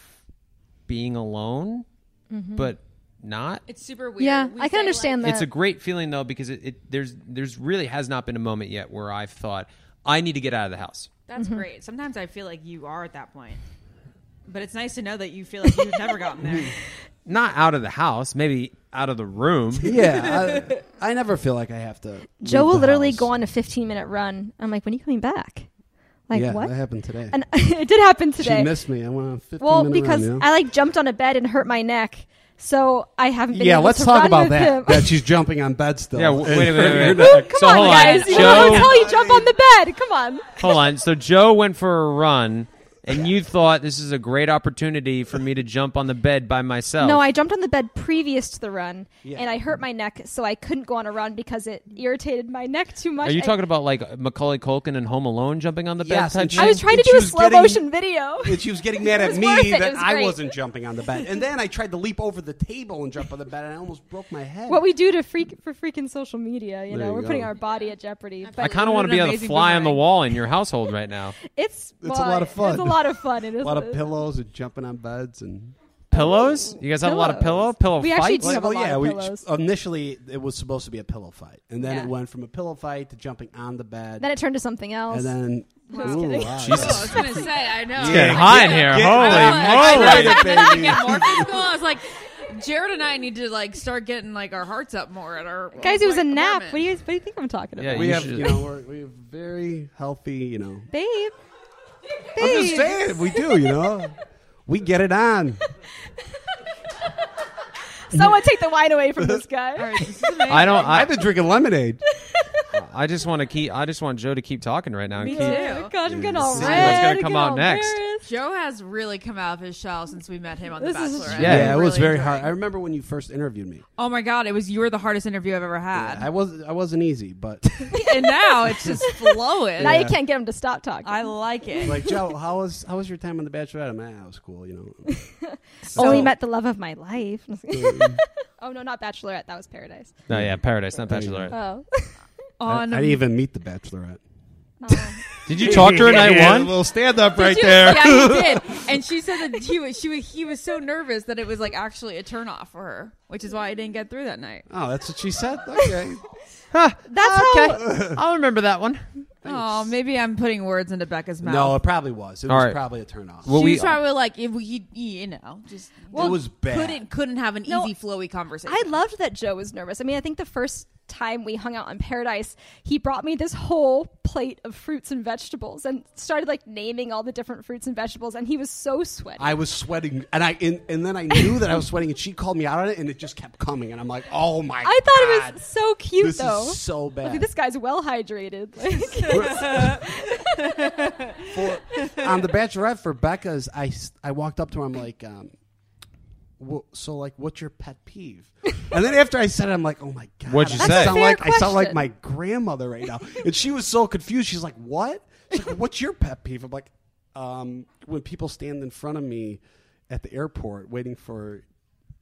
being alone, mm-hmm. but... not it's super weird. Yeah, we I can understand like, that. It's a great feeling though because it, it there's there's really has not been a moment yet where I've thought I need to get out of the house. That's mm-hmm. great. Sometimes I feel like you are at that point, but it's nice to know that you feel like you've never gotten there. Not out of the house, maybe out of the room. Yeah, I, I never feel like I have to. Joe will literally house. go on a fifteen minute run. I'm like, when are you coming back? Like yeah, what? That happened today. And it did happen today. She missed me. I went on a fifteen well, minute run. Well, because yeah. I like jumped on a bed and hurt my neck. So I haven't been yeah, able let's to talk run about with that. Him. That she's jumping on bed still. Yeah, wait a minute. Wait a minute. Ooh, come so on, guys. Joe, Joe, until you jump on the bed. Come on. Hold on. So Joe went for a run, and you thought this is a great opportunity for me to jump on the bed by myself. No, I jumped on the bed previous to the run, yeah. and I hurt my neck, so I couldn't go on a run because it irritated my neck too much. Are you I, talking about like Macaulay Culkin and Home Alone jumping on the yes, bed? Yes. I was trying to do a slow getting, motion video. And she was getting mad at me that I wasn't jumping on the bed. And then I tried to leap over the table and jump on the bed, and I almost broke my head. What we do to freak for freaking social media, you there know, you we're go. putting our body at jeopardy. But I kind of want to be on the fly on the wall in your household right now. It's well, it's a lot of fun. It's a lot of fun. It is a lot of pillows and jumping on beds and pillows. You guys have pillows. a lot of pillow pillow we fights. Actually do have well, a lot yeah, of pillows. We, initially, it was supposed to be a pillow fight, and then yeah. it went from a pillow fight to jumping on the bed. Then it turned to something else, and then. Wow. Ooh, wow. Jesus. I was gonna say, I know. It's getting hot in here. Holy moly! I was like, Jared and I need to like start getting like our hearts up more at our guys. It was a nap. What do you guys? What do you think I'm talking about? Yeah, we have you know we have very healthy you know babe. I'm just saying, we do, you know. We get it on. Someone take the wine away from this guy. All right, this is I don't. I, I've been drinking lemonade. I just want to keep. I just want Joe to keep talking right now. Me and keep, too. Gosh, I'm getting all red. What's gonna come out next? Joe has really come out of his shell since we met him on this The Bachelor. Is, yeah, yeah really it was very enjoying. hard. I remember when you first interviewed me. Oh my God, it was you were the hardest interview I've ever had. Yeah, I was I wasn't easy, but and now it's just flowing. Now yeah. you can't get him to stop talking. I like it. Like Joe, how was how was your time on The Bachelor? I'm at house school, you know. So, only met the love of my life. Oh no, not Bachelorette. That was Paradise. No, yeah, Paradise, not Bachelorette. Oh. On I, I didn't even meet the Bachelorette. Oh. Did you talk to her night one? A little stand up right you? there. Yeah, he did. And she said that he was, she was, he was so nervous that it was like actually a turnoff for her, which is why I didn't get through that night. Oh, that's what she said? Okay. Huh. That's okay. How... I'll remember that one. Thanks. Oh, maybe I'm putting words into Becca's mouth. No, it probably was. It All was right. probably a turnoff. Well, she we, was probably uh, like, if we, you know, just well, it was bad. Couldn't, couldn't have an no, easy, flowy conversation. I loved that Joe was nervous. I mean, I think the first time we hung out on Paradise, he brought me this whole plate of fruits and vegetables and started like naming all the different fruits and vegetables, and he was so sweaty. I was sweating, and I and, and then I knew that I was sweating, and she called me out on it, and it just kept coming, and I'm like, oh my god. I thought god, it was so cute this though. This is so bad. Like, this guy's well hydrated. Like. for, on The Bachelorette for Becca's, I, I walked up to her, I'm like, um, well, so like, what's your pet peeve? And then after I said it, I'm like, oh my god, what'd you say? Sound like, I sound like my grandmother right now. And she was so confused. She's like, what? She's like, what's your pet peeve? I'm like, um, when people stand in front of me at the airport waiting for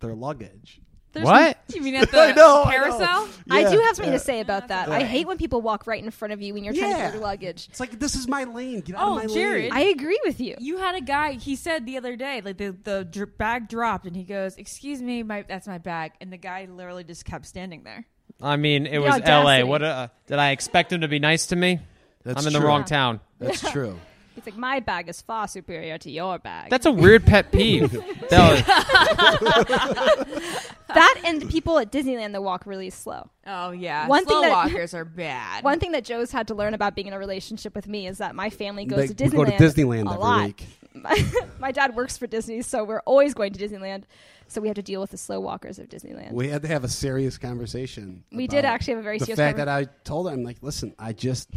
their luggage. There's what? Some, you mean at the I know, carousel? I, know. Yeah, I do have something yeah. to say about that. Right. I hate when people walk right in front of you when you're trying yeah. to get your luggage. It's like, this is my lane. Get out oh, of my Jared, lane. I agree with you. You had a guy, he said the other day, like the, the dr- bag dropped and he goes, excuse me, my that's my bag. And the guy literally just kept standing there. I mean, it the was audacity. L A. What a, did I expect him to be nice to me? That's I'm in true. the wrong town. That's true. It's like, my bag is far superior to your bag. That's a weird pet peeve. that, that and people at Disneyland that walk really slow. Oh, yeah. One slow thing that, walkers are bad. One thing that Joe's had to learn about being in a relationship with me is that my family goes they, to Disneyland we go to Disneyland a every lot. Week. My, my dad works for Disney, so we're always going to Disneyland. So we have to deal with the slow walkers of Disneyland. We had to have a serious conversation. We did actually have a very serious conversation. The fact that I told her, I'm like, listen, I just...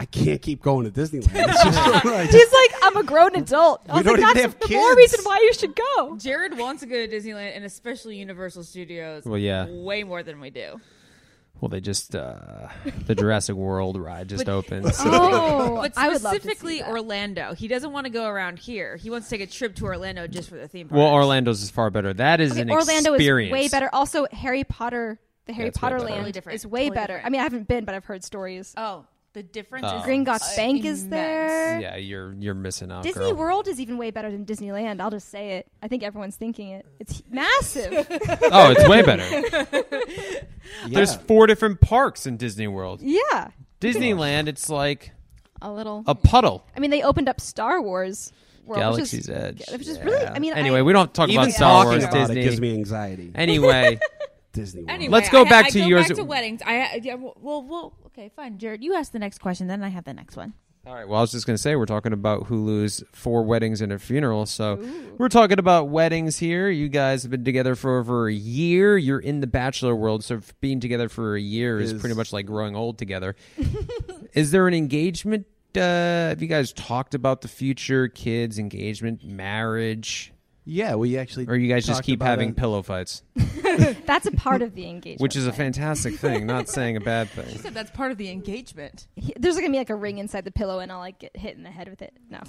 I can't keep going to Disneyland. Just, he's like, I'm a grown adult. I was we don't like, even that's have the kids. More reason why you should go. Jared wants to go to Disneyland and especially Universal Studios well, yeah. way more than we do. Well, they just, uh, the Jurassic World ride just but, opened. So. Oh, but specifically Orlando. He doesn't want to go around here. He wants to take a trip to Orlando just for the theme park. Well, Orlando's is far better. That is okay, an Orlando experience. Orlando is way better. Also, Harry Potter, the Harry yeah, Potter land totally different. is way totally better. Different. I mean, I haven't been, but I've heard stories. Oh. The difference oh. is Gringotts uh, Bank immense. is there. Yeah, you're you're missing out. Disney girl. World is even way better than Disneyland. I'll just say it. I think everyone's thinking it. It's massive. Oh, it's way better. Yeah. There's four different parks in Disney World. Yeah. Disneyland, it's like a little a puddle. I mean, they opened up Star Wars World, Galaxy's which is, Edge. Which is yeah. really. I mean, anyway, I, we don't have to talk about Star Wars. About Disney it gives me anxiety. Anyway. Disney World. Anyway, let's go I, back I to go yours. Back to weddings. I yeah. Well, well, okay, fine. Jared, you ask the next question, then I have the next one. All right. Well, I was just going to say we're talking about Hulu's Four Weddings and a Funeral, so Ooh. we're talking about weddings here. You guys have been together for over a year. You're in the Bachelor world, so being together for a year is, is pretty much like growing old together. Is there an engagement? Uh, have you guys talked about the future, kids, engagement, marriage? Yeah, we actually. Or you guys just keep having it. pillow fights. That's a part of the engagement, which is a fantastic thing. Not saying a bad thing. She said that's part of the engagement. He, there's gonna be like a ring inside the pillow, and I'll like get hit in the head with it. No,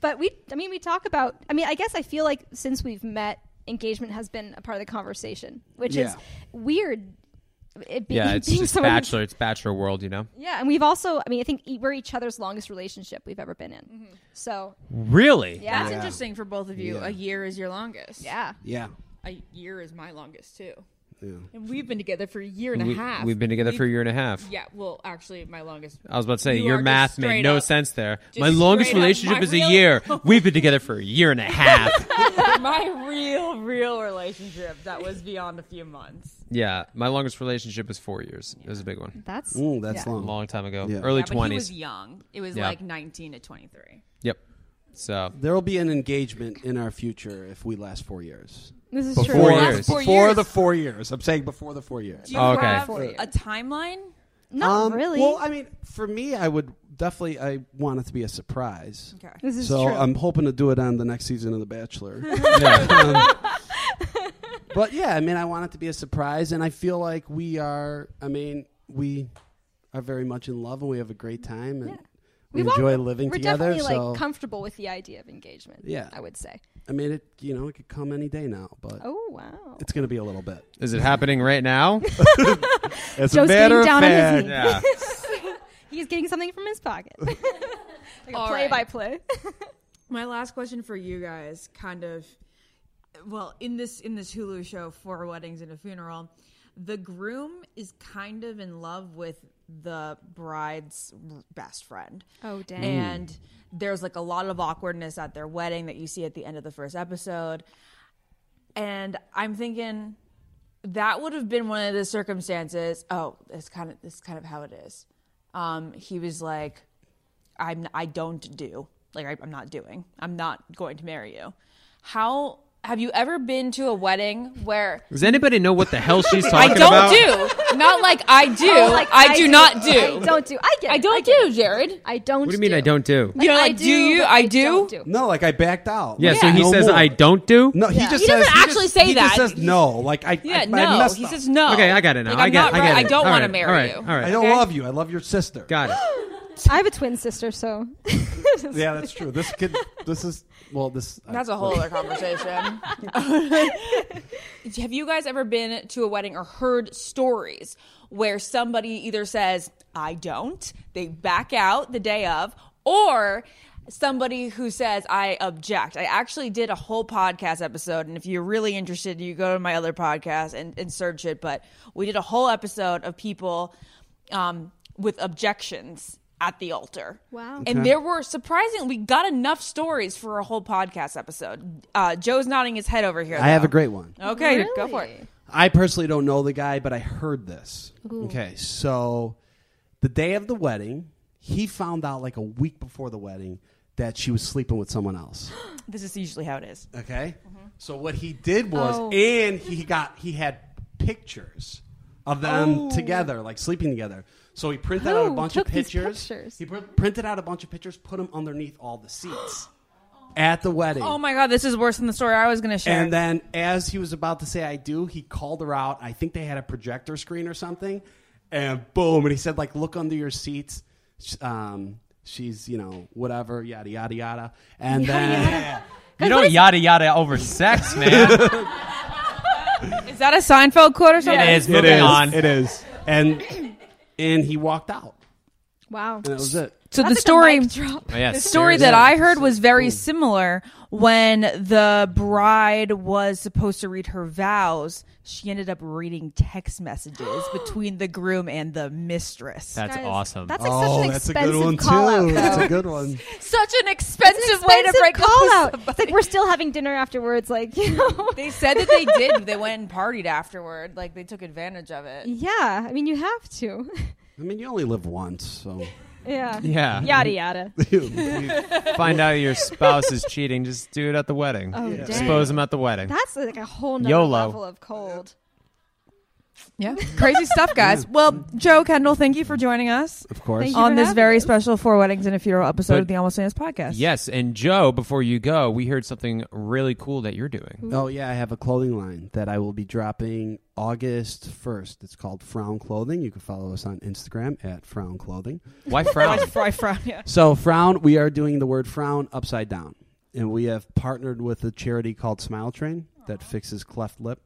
but we. I mean, we talk about. I mean, I guess I feel like since we've met, engagement has been a part of the conversation, which yeah. is weird. It be, yeah, it's just Bachelor. It's Bachelor world, you know? Yeah, and we've also, I mean, I think we're each other's longest relationship we've ever been in. Mm-hmm. So. Really? Yeah. That's yeah. interesting for both of you. Yeah. A year is your longest. Yeah. Yeah. A year is my longest, too. Yeah. And we've been together for a year and we, a half. We've been together we've, for a year and a half. Yeah, well, actually, my longest. I was about to say, you your math made no up. sense there. Just my longest relationship my is real, a year. We've been together for a year and a half. My real, real relationship that was beyond a few months. Yeah, my longest relationship was four years. Yeah. It was a big one. That's Ooh, that's yeah. long. A long time ago. Yeah. Early yeah, but twenties. He was young. It was yeah. like nineteen to twenty-three. Yep. So there will be an engagement in our future if we last four years. This is before true. Four years. Four before years. the four years. I'm saying before the four years. Do you oh, okay. have a timeline? Not um, really. Well, I mean, for me, I would definitely, I want it to be a surprise. Okay. This is so true. So I'm hoping to do it on the next season of The Bachelor. yeah. Um, but yeah, I mean, I want it to be a surprise. And I feel like we are, I mean, we are very much in love and we have a great time. And yeah. We, we enjoy living we're together. We're definitely so. like comfortable with the idea of engagement. Yeah, I would say. I mean, it you know it could come any day now, but oh wow, it's going to be a little bit. Is it happening right now? It's Joe's a matter of fact. Yeah. He's getting something from his pocket. Like a play-by-play. Right. My last question for you guys, kind of, well, in this in this Hulu show, Four Weddings and a Funeral, the groom is kind of in love with the bride's best friend. Oh, dang. And there's like a lot of awkwardness at their wedding that you see at the end of the first episode. And I'm thinking that would have been one of the circumstances. Oh, it's kind of, it's kind of how it is. Um, he was like, I'm, I don't do like, I, I'm not doing, I'm not going to marry you. How have you ever been to a wedding where does anybody know what the hell she's talking about? I don't about? do. Not like I do. Oh, like I, I do, do not do. I don't do. I get it. I don't I get do, it. Jared. I don't do. What do you mean do. I don't do? Like, you know, like, I do, do you? I do? do? No, like I backed out. Yeah, like, so he no says more. I don't do? No, he yeah. just he doesn't says, actually he say just, that. He just says no. Like I Yeah, I, no. I messed up. He says no. Okay, I got it now. Like, I get it. I don't want to marry you. All right. I don't love you. I love your sister. Got it. I have a twin sister, so. Yeah, that's true. This kid, this is, well, this. That's I, a whole other conversation. Have you guys ever been to a wedding or heard stories where somebody either says, I don't, they back out the day of, or somebody who says, I object? I actually did a whole podcast episode, and if you're really interested, you go to my other podcast and, and search it, but we did a whole episode of people um, with objections at the altar. Wow. Okay. And there were, surprisingly, we got enough stories for a whole podcast episode. Uh, Joe's nodding his head over here. I though. have a great one. Okay, really? Go for it. I personally don't know the guy, but I heard this. Ooh. Okay, so the day of the wedding, he found out like a week before the wedding that she was sleeping with someone else. This is usually how it is. Okay. Mm-hmm. So what he did was, oh. and he got he had pictures of them oh. together, like sleeping together. So he printed Who out a bunch of pictures. pictures. He pr- printed out a bunch of pictures, put them underneath all the seats at the wedding. Oh my God, this is worse than the story I was going to share. And then as he was about to say I do, he called her out. I think they had a projector screen or something. And boom, and he said like, look under your seats. Um, she's, you know, whatever, yada, yada, yada. And yada, then... Yada. You don't yada, yada over sex, man. Is that a Seinfeld quote or something? It is. Moving it is. on. It is. And... And he walked out. Wow. And that was it. So That's the story, oh, yeah, the story that I heard was very similar. When the bride was supposed to read her vows, she ended up reading text messages between the groom and the mistress. That's that is, awesome. That's like oh, such an that's expensive a good one call too. Out. That's a good one. Such an expensive, an expensive way to break call out. It's like we're still having dinner afterwards. Like you know, they said that they did. They went and partied afterward. Like they took advantage of it. Yeah, I mean you have to. I mean you only live once, so. Yeah. Yeah. Yada yada. Find out your spouse is cheating. Just do it at the wedding. Oh, yeah. Expose them at the wedding. That's like a whole nother YOLO. Level of cold. Yeah. Crazy stuff, guys. Yeah. Well, Joe Kendall, thank you for joining us. Of course. On this very us. special Four Weddings and a Funeral episode but, of the Almost Famous podcast. Yes. And Joe, before you go, we heard something really cool that you're doing. Ooh. Oh, yeah. I have a clothing line that I will be dropping August first. It's called Frown Clothing. You can follow us on Instagram at Frown Clothing. Why frown? Why frown? Yeah. So frown, we are doing the word frown upside down. And we have partnered with a charity called Smile Train that fixes cleft lip.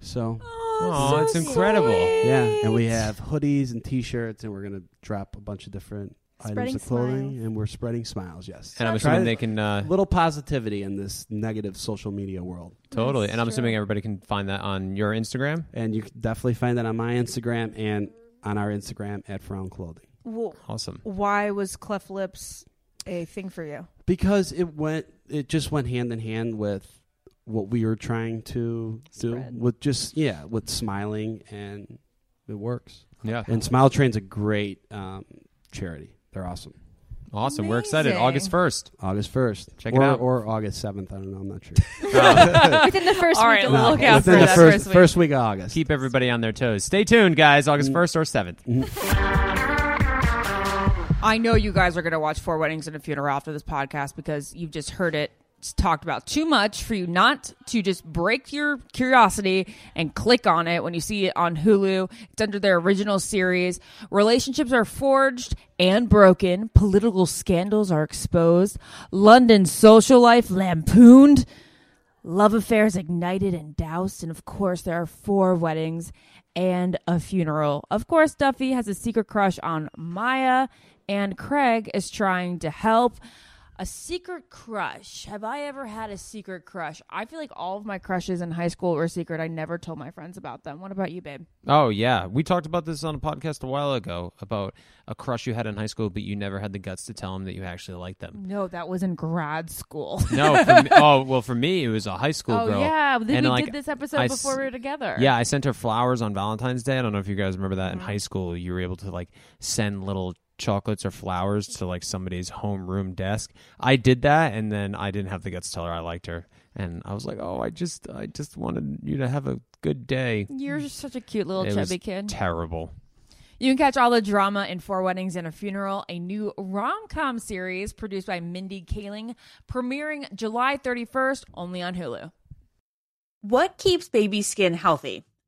So, oh, so it's incredible. Sweet. Yeah, and we have hoodies and T-shirts, and we're going to drop a bunch of different spreading items of clothing, smiles. And we're spreading smiles, yes. And I'm assuming to, they can... A uh, little positivity in this negative social media world. Totally, That's and I'm true. assuming everybody can find that on your Instagram? And you can definitely find that on my Instagram and on our Instagram at Frown Clothing. Well, awesome. Why was cleft lips a thing for you? Because it went. It just went hand in hand with... what we were trying to Spread. do with just, yeah, with smiling, and it works. Yeah. And Smile Train's a great um, charity. They're awesome. Awesome. Amazing. We're excited. August first. August first. Check or, it out. Or August seventh. I don't know. I'm not sure. um, within the first All week right. of no, Look out within for the that first, first, week. first week of August. Keep everybody on their toes. Stay tuned, guys. August first or seventh. Mm-hmm. I know you guys are going to watch Four Weddings and a Funeral after this podcast because you've just heard it talked about too much for you not to just break your curiosity and click on it when you see it on Hulu. It's under their original series. Relationships are forged and broken. Political scandals are exposed. London's social life lampooned. Love affairs ignited and doused. And of course, there are four weddings and a Funeral. Of course, Duffy has a secret crush on Maya, and Craig is trying to help. A secret crush. Have I ever had a secret crush? I feel like all of my crushes in high school were secret. I never told my friends about them. What about you, babe? Oh, yeah. We talked about this on a podcast a while ago about a crush you had in high school, but you never had the guts to tell them that you actually liked them. No, that was in grad school. No. For me, oh, well, for me, it was a high school oh, girl. Oh, yeah. Then and we like, did this episode I before s- we were together. Yeah. I sent her flowers on Valentine's Day. I don't know if you guys remember that. Mm-hmm. In high school, you were able to like send little chocolates or flowers to like somebody's homeroom desk. I did that, and then I didn't have the guts to tell her I liked her, and I was like, "Oh, I just, I just wanted you to have a good day." You're just such a cute little it chubby was kid. Terrible. You can catch all the drama in Four Weddings and a Funeral, a new rom-com series produced by Mindy Kaling, premiering July thirty-first, only on Hulu. What keeps baby skin healthy?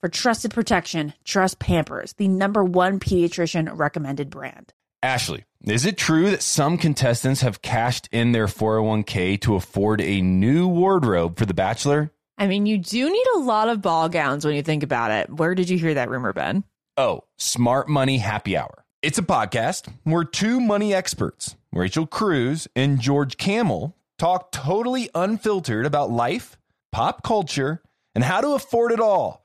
For trusted protection, trust Pampers, the number one pediatrician recommended brand. Ashley, is it true that some contestants have cashed in their four oh one k to afford a new wardrobe for The Bachelor? I mean, you do need a lot of ball gowns when you think about it. Where did you hear that rumor, Ben? Oh, Smart Money Happy Hour. It's a podcast where two money experts, Rachel Cruz and George Camel, talk totally unfiltered about life, pop culture, and how to afford it all.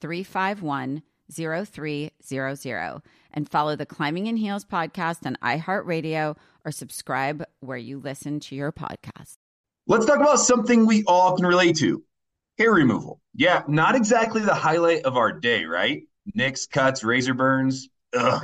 three five one oh three hundred and follow the Climbing in Heels podcast on iHeartRadio or subscribe where you listen to your podcast. Let's talk about something we all can relate to. Hair removal. Yeah, not exactly the highlight of our day, right? Nicks, cuts, razor burns. Ugh.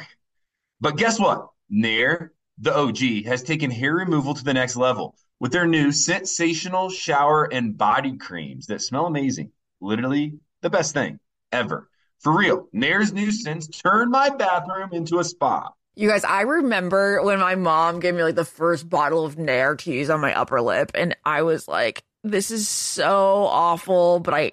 But guess what? Nair, the O G, has taken hair removal to the next level with their new sensational shower and body creams that smell amazing. Literally the best thing ever. For real, Nair's new scents turned my bathroom into a spa. You guys, I remember when my mom gave me like the first bottle of Nair to use on my upper lip, and I was like, this is so awful, but I,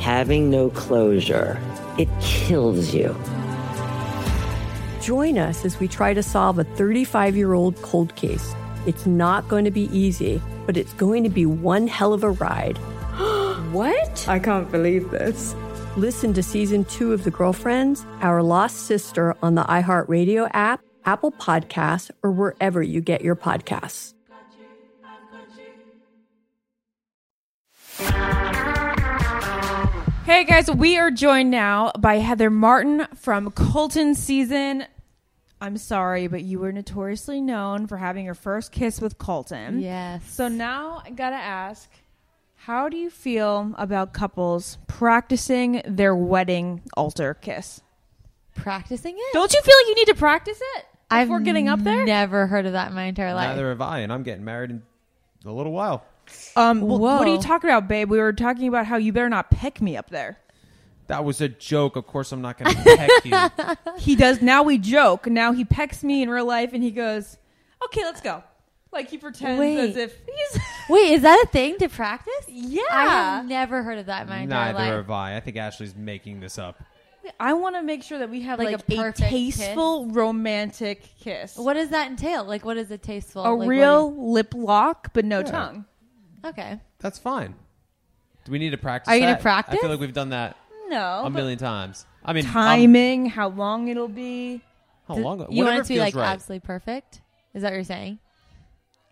Having no closure, it kills you. Join us as we try to solve a thirty-five-year-old cold case. It's not going to be easy, but it's going to be one hell of a ride. What? I can't believe this. Listen to season two of The Girlfriends, Our Lost Sister on the iHeartRadio app, Apple Podcasts, or wherever you get your podcasts. Hey guys, we are joined now by Heather Martin from Colton Season. I'm sorry, but you were notoriously known for having your first kiss with Colton. Yes. So now I gotta ask, how do you feel about couples practicing their wedding altar kiss? Practicing it? Don't you feel like you need to practice it before I've getting up there? I've never heard of that in my entire life. Neither have I, and I'm getting married in a little while. Um, well, what are you talking about, babe? We were talking about how you better not peck me up there. That was a joke. Of course, I'm not going to peck you. He does. Now we joke. Now he pecks me in real life, and he goes, "Okay, let's go." Like he pretends Wait. as if he's. Wait, is that a thing to practice? Yeah, I have never heard of that in my entire life. Neither have I. I think Ashley's making this up. I want to make sure that we have like, like a, perfect a tasteful, kiss. romantic kiss. What does that entail? Like, what is a tasteful? A like, real you... lip lock, but no yeah. tongue. Okay. That's fine. Do we need to practice Are you that? Going to practice? I feel like we've done that no, a million times. I mean, timing, um, how long it'll be. How does, long? You want it to be like right. absolutely perfect? Is that what you're saying?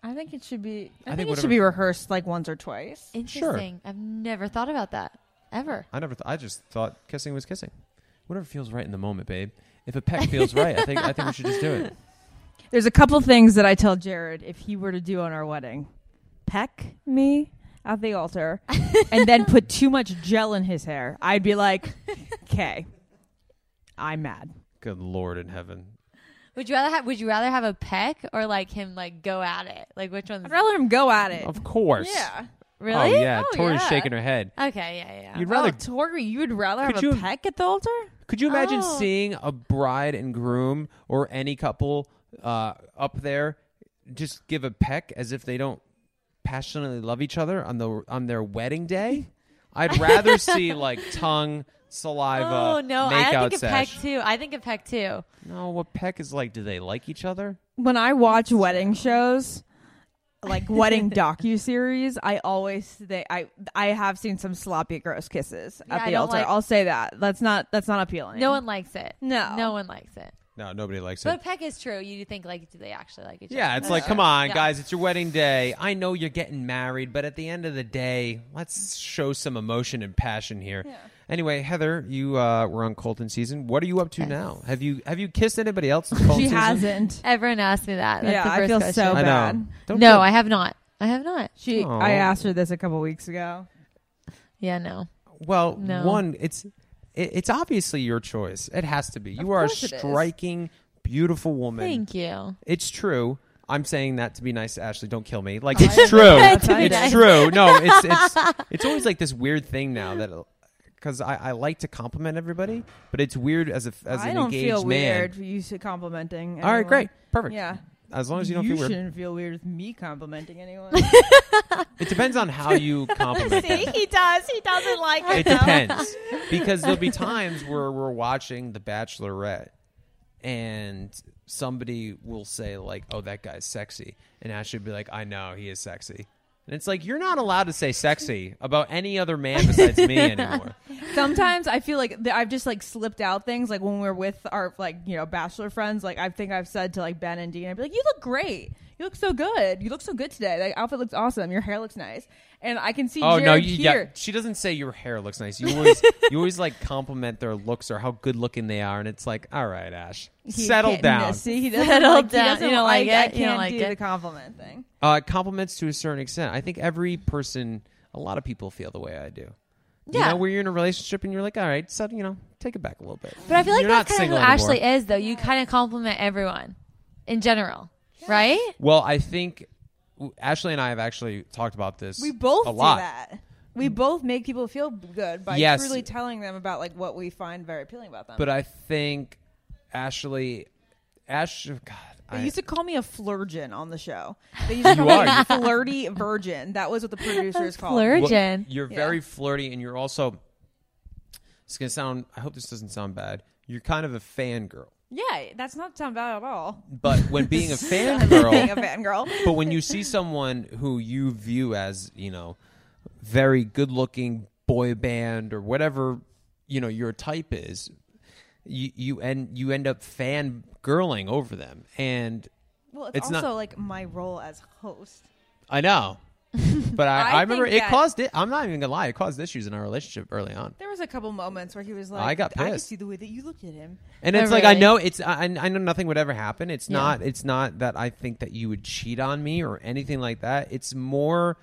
I think it should be I, I think, think it should be rehearsed like once or twice. Interesting. Sure. I've never thought about that. Ever. I never th- I just thought kissing was kissing. Whatever feels right in the moment, babe. If a peck feels right, I think I think we should just do it. There's a couple things that I tell Jared if he were to do on our wedding. Peck me at the altar and then put too much gel in his hair. I'd be like, okay, I'm mad. Good Lord in heaven. Would you rather have, would you rather have a peck or like him like go at it? Like which one's I'd rather him go at it. Of course. Yeah. Really? Oh yeah. Oh, Tori's yeah. shaking her head. Okay, yeah, yeah. You'd rather oh, Tori, you would rather have you, a peck at the altar? Could you imagine oh. seeing a bride and groom or any couple uh, up there just give a peck as if they don't passionately love each other on the on their wedding day? I'd rather see like tongue, saliva. Oh no, make I out think of sesh. Peck too. I think of peck too. No, what peck is like? Do they like each other? When I watch wedding shows, like wedding docuseries, I always they I I have seen some sloppy, gross kisses yeah, at the altar. Like, I'll say that. That's not that's not appealing. No one likes it. No, no one likes it. No, nobody likes but it. But peck is true. You think, like, do they actually like each yeah, other? Yeah, it's That's like, true. Come on, no. guys, it's your wedding day. I know you're getting married, but at the end of the day, let's show some emotion and passion here. Yeah. Anyway, Heather, you uh, were on Colton season. What are you up to yes. now? Have you have you kissed anybody else in Colton she season? She hasn't. Everyone asked me that. That's yeah, the first I feel question. So bad. I know. Don't no, feel- I have not. I have not. She. Aww. I asked her this a couple weeks ago. Yeah, no. Well, no. one, it's... It's obviously your choice. It has to be. You are a striking, beautiful woman. Thank you. It's true. I'm saying that to be nice to Ashley. Don't kill me. Like, it's true. It's true. No, it's it's it's always like this weird thing now that because I, I like to compliment everybody, but it's weird as a as an engaged man. I don't feel weird you complimenting anyone. All right, great, perfect. Yeah. As long as you don't you feel weird. You shouldn't feel weird with me complimenting anyone. It depends on how you compliment. See, them. he does. He doesn't like it. It though. Depends. Because there'll be times where we're watching The Bachelorette and somebody will say, like, oh, that guy's sexy. And Ashley would be like, I know, he is sexy. And it's like, you're not allowed to say sexy about any other man besides me anymore. Sometimes I feel like th- I've just like slipped out things. Like when we're with our like, you know, bachelor friends, like I think I've said to like Ben and Dean, I'd be like, you look great. You look so good. You look so good today. That outfit looks awesome. Your hair looks nice. And I can see oh, Jared no, you, here. Yeah, she doesn't say your hair looks nice. You always you always like compliment their looks or how good looking they are. And it's like, all right, Ash, he settle down. See, he doesn't, settle like, down. He doesn't you don't like it. I can't you don't like do it. The compliment thing. Uh, compliments to a certain extent. I think every person, a lot of people feel the way I do. You yeah. know, where you're in a relationship and you're like, all right, so, you know, take it back a little bit. But I feel like you're that's kind of who anymore. Ashley is, though. You kind of compliment everyone in general. Right? Well, I think Ashley and I have actually talked about this. We both a lot. do that. We both make people feel good by yes. truly telling them about like what we find very appealing about them. But I think Ashley, Ash, God, they I, used to call me a flirgin on the show. They used to call me a flirty virgin. That was what the producers called. Flirgin. Well, you're yeah. very flirty, and you're also. It's gonna sound. I hope this doesn't sound bad. You're kind of a fangirl. Yeah, that's not sound bad at all. But when being a fangirl, being a fangirl. But when you see someone who you view as, you know, very good-looking boy band or whatever, you know, your type is, you you end you end up fangirling over them, and well, it's, it's also not, like my role as host. I know. But I, I, I remember it caused it. I'm not even gonna lie. It caused issues in our relationship early on. There was a couple moments where he was like, "I got pissed. I could see the way that you looked at him." And it's oh, like really? I know it's. I, I know nothing would ever happen. It's yeah. not. It's not that I think that you would cheat on me or anything like that. It's more.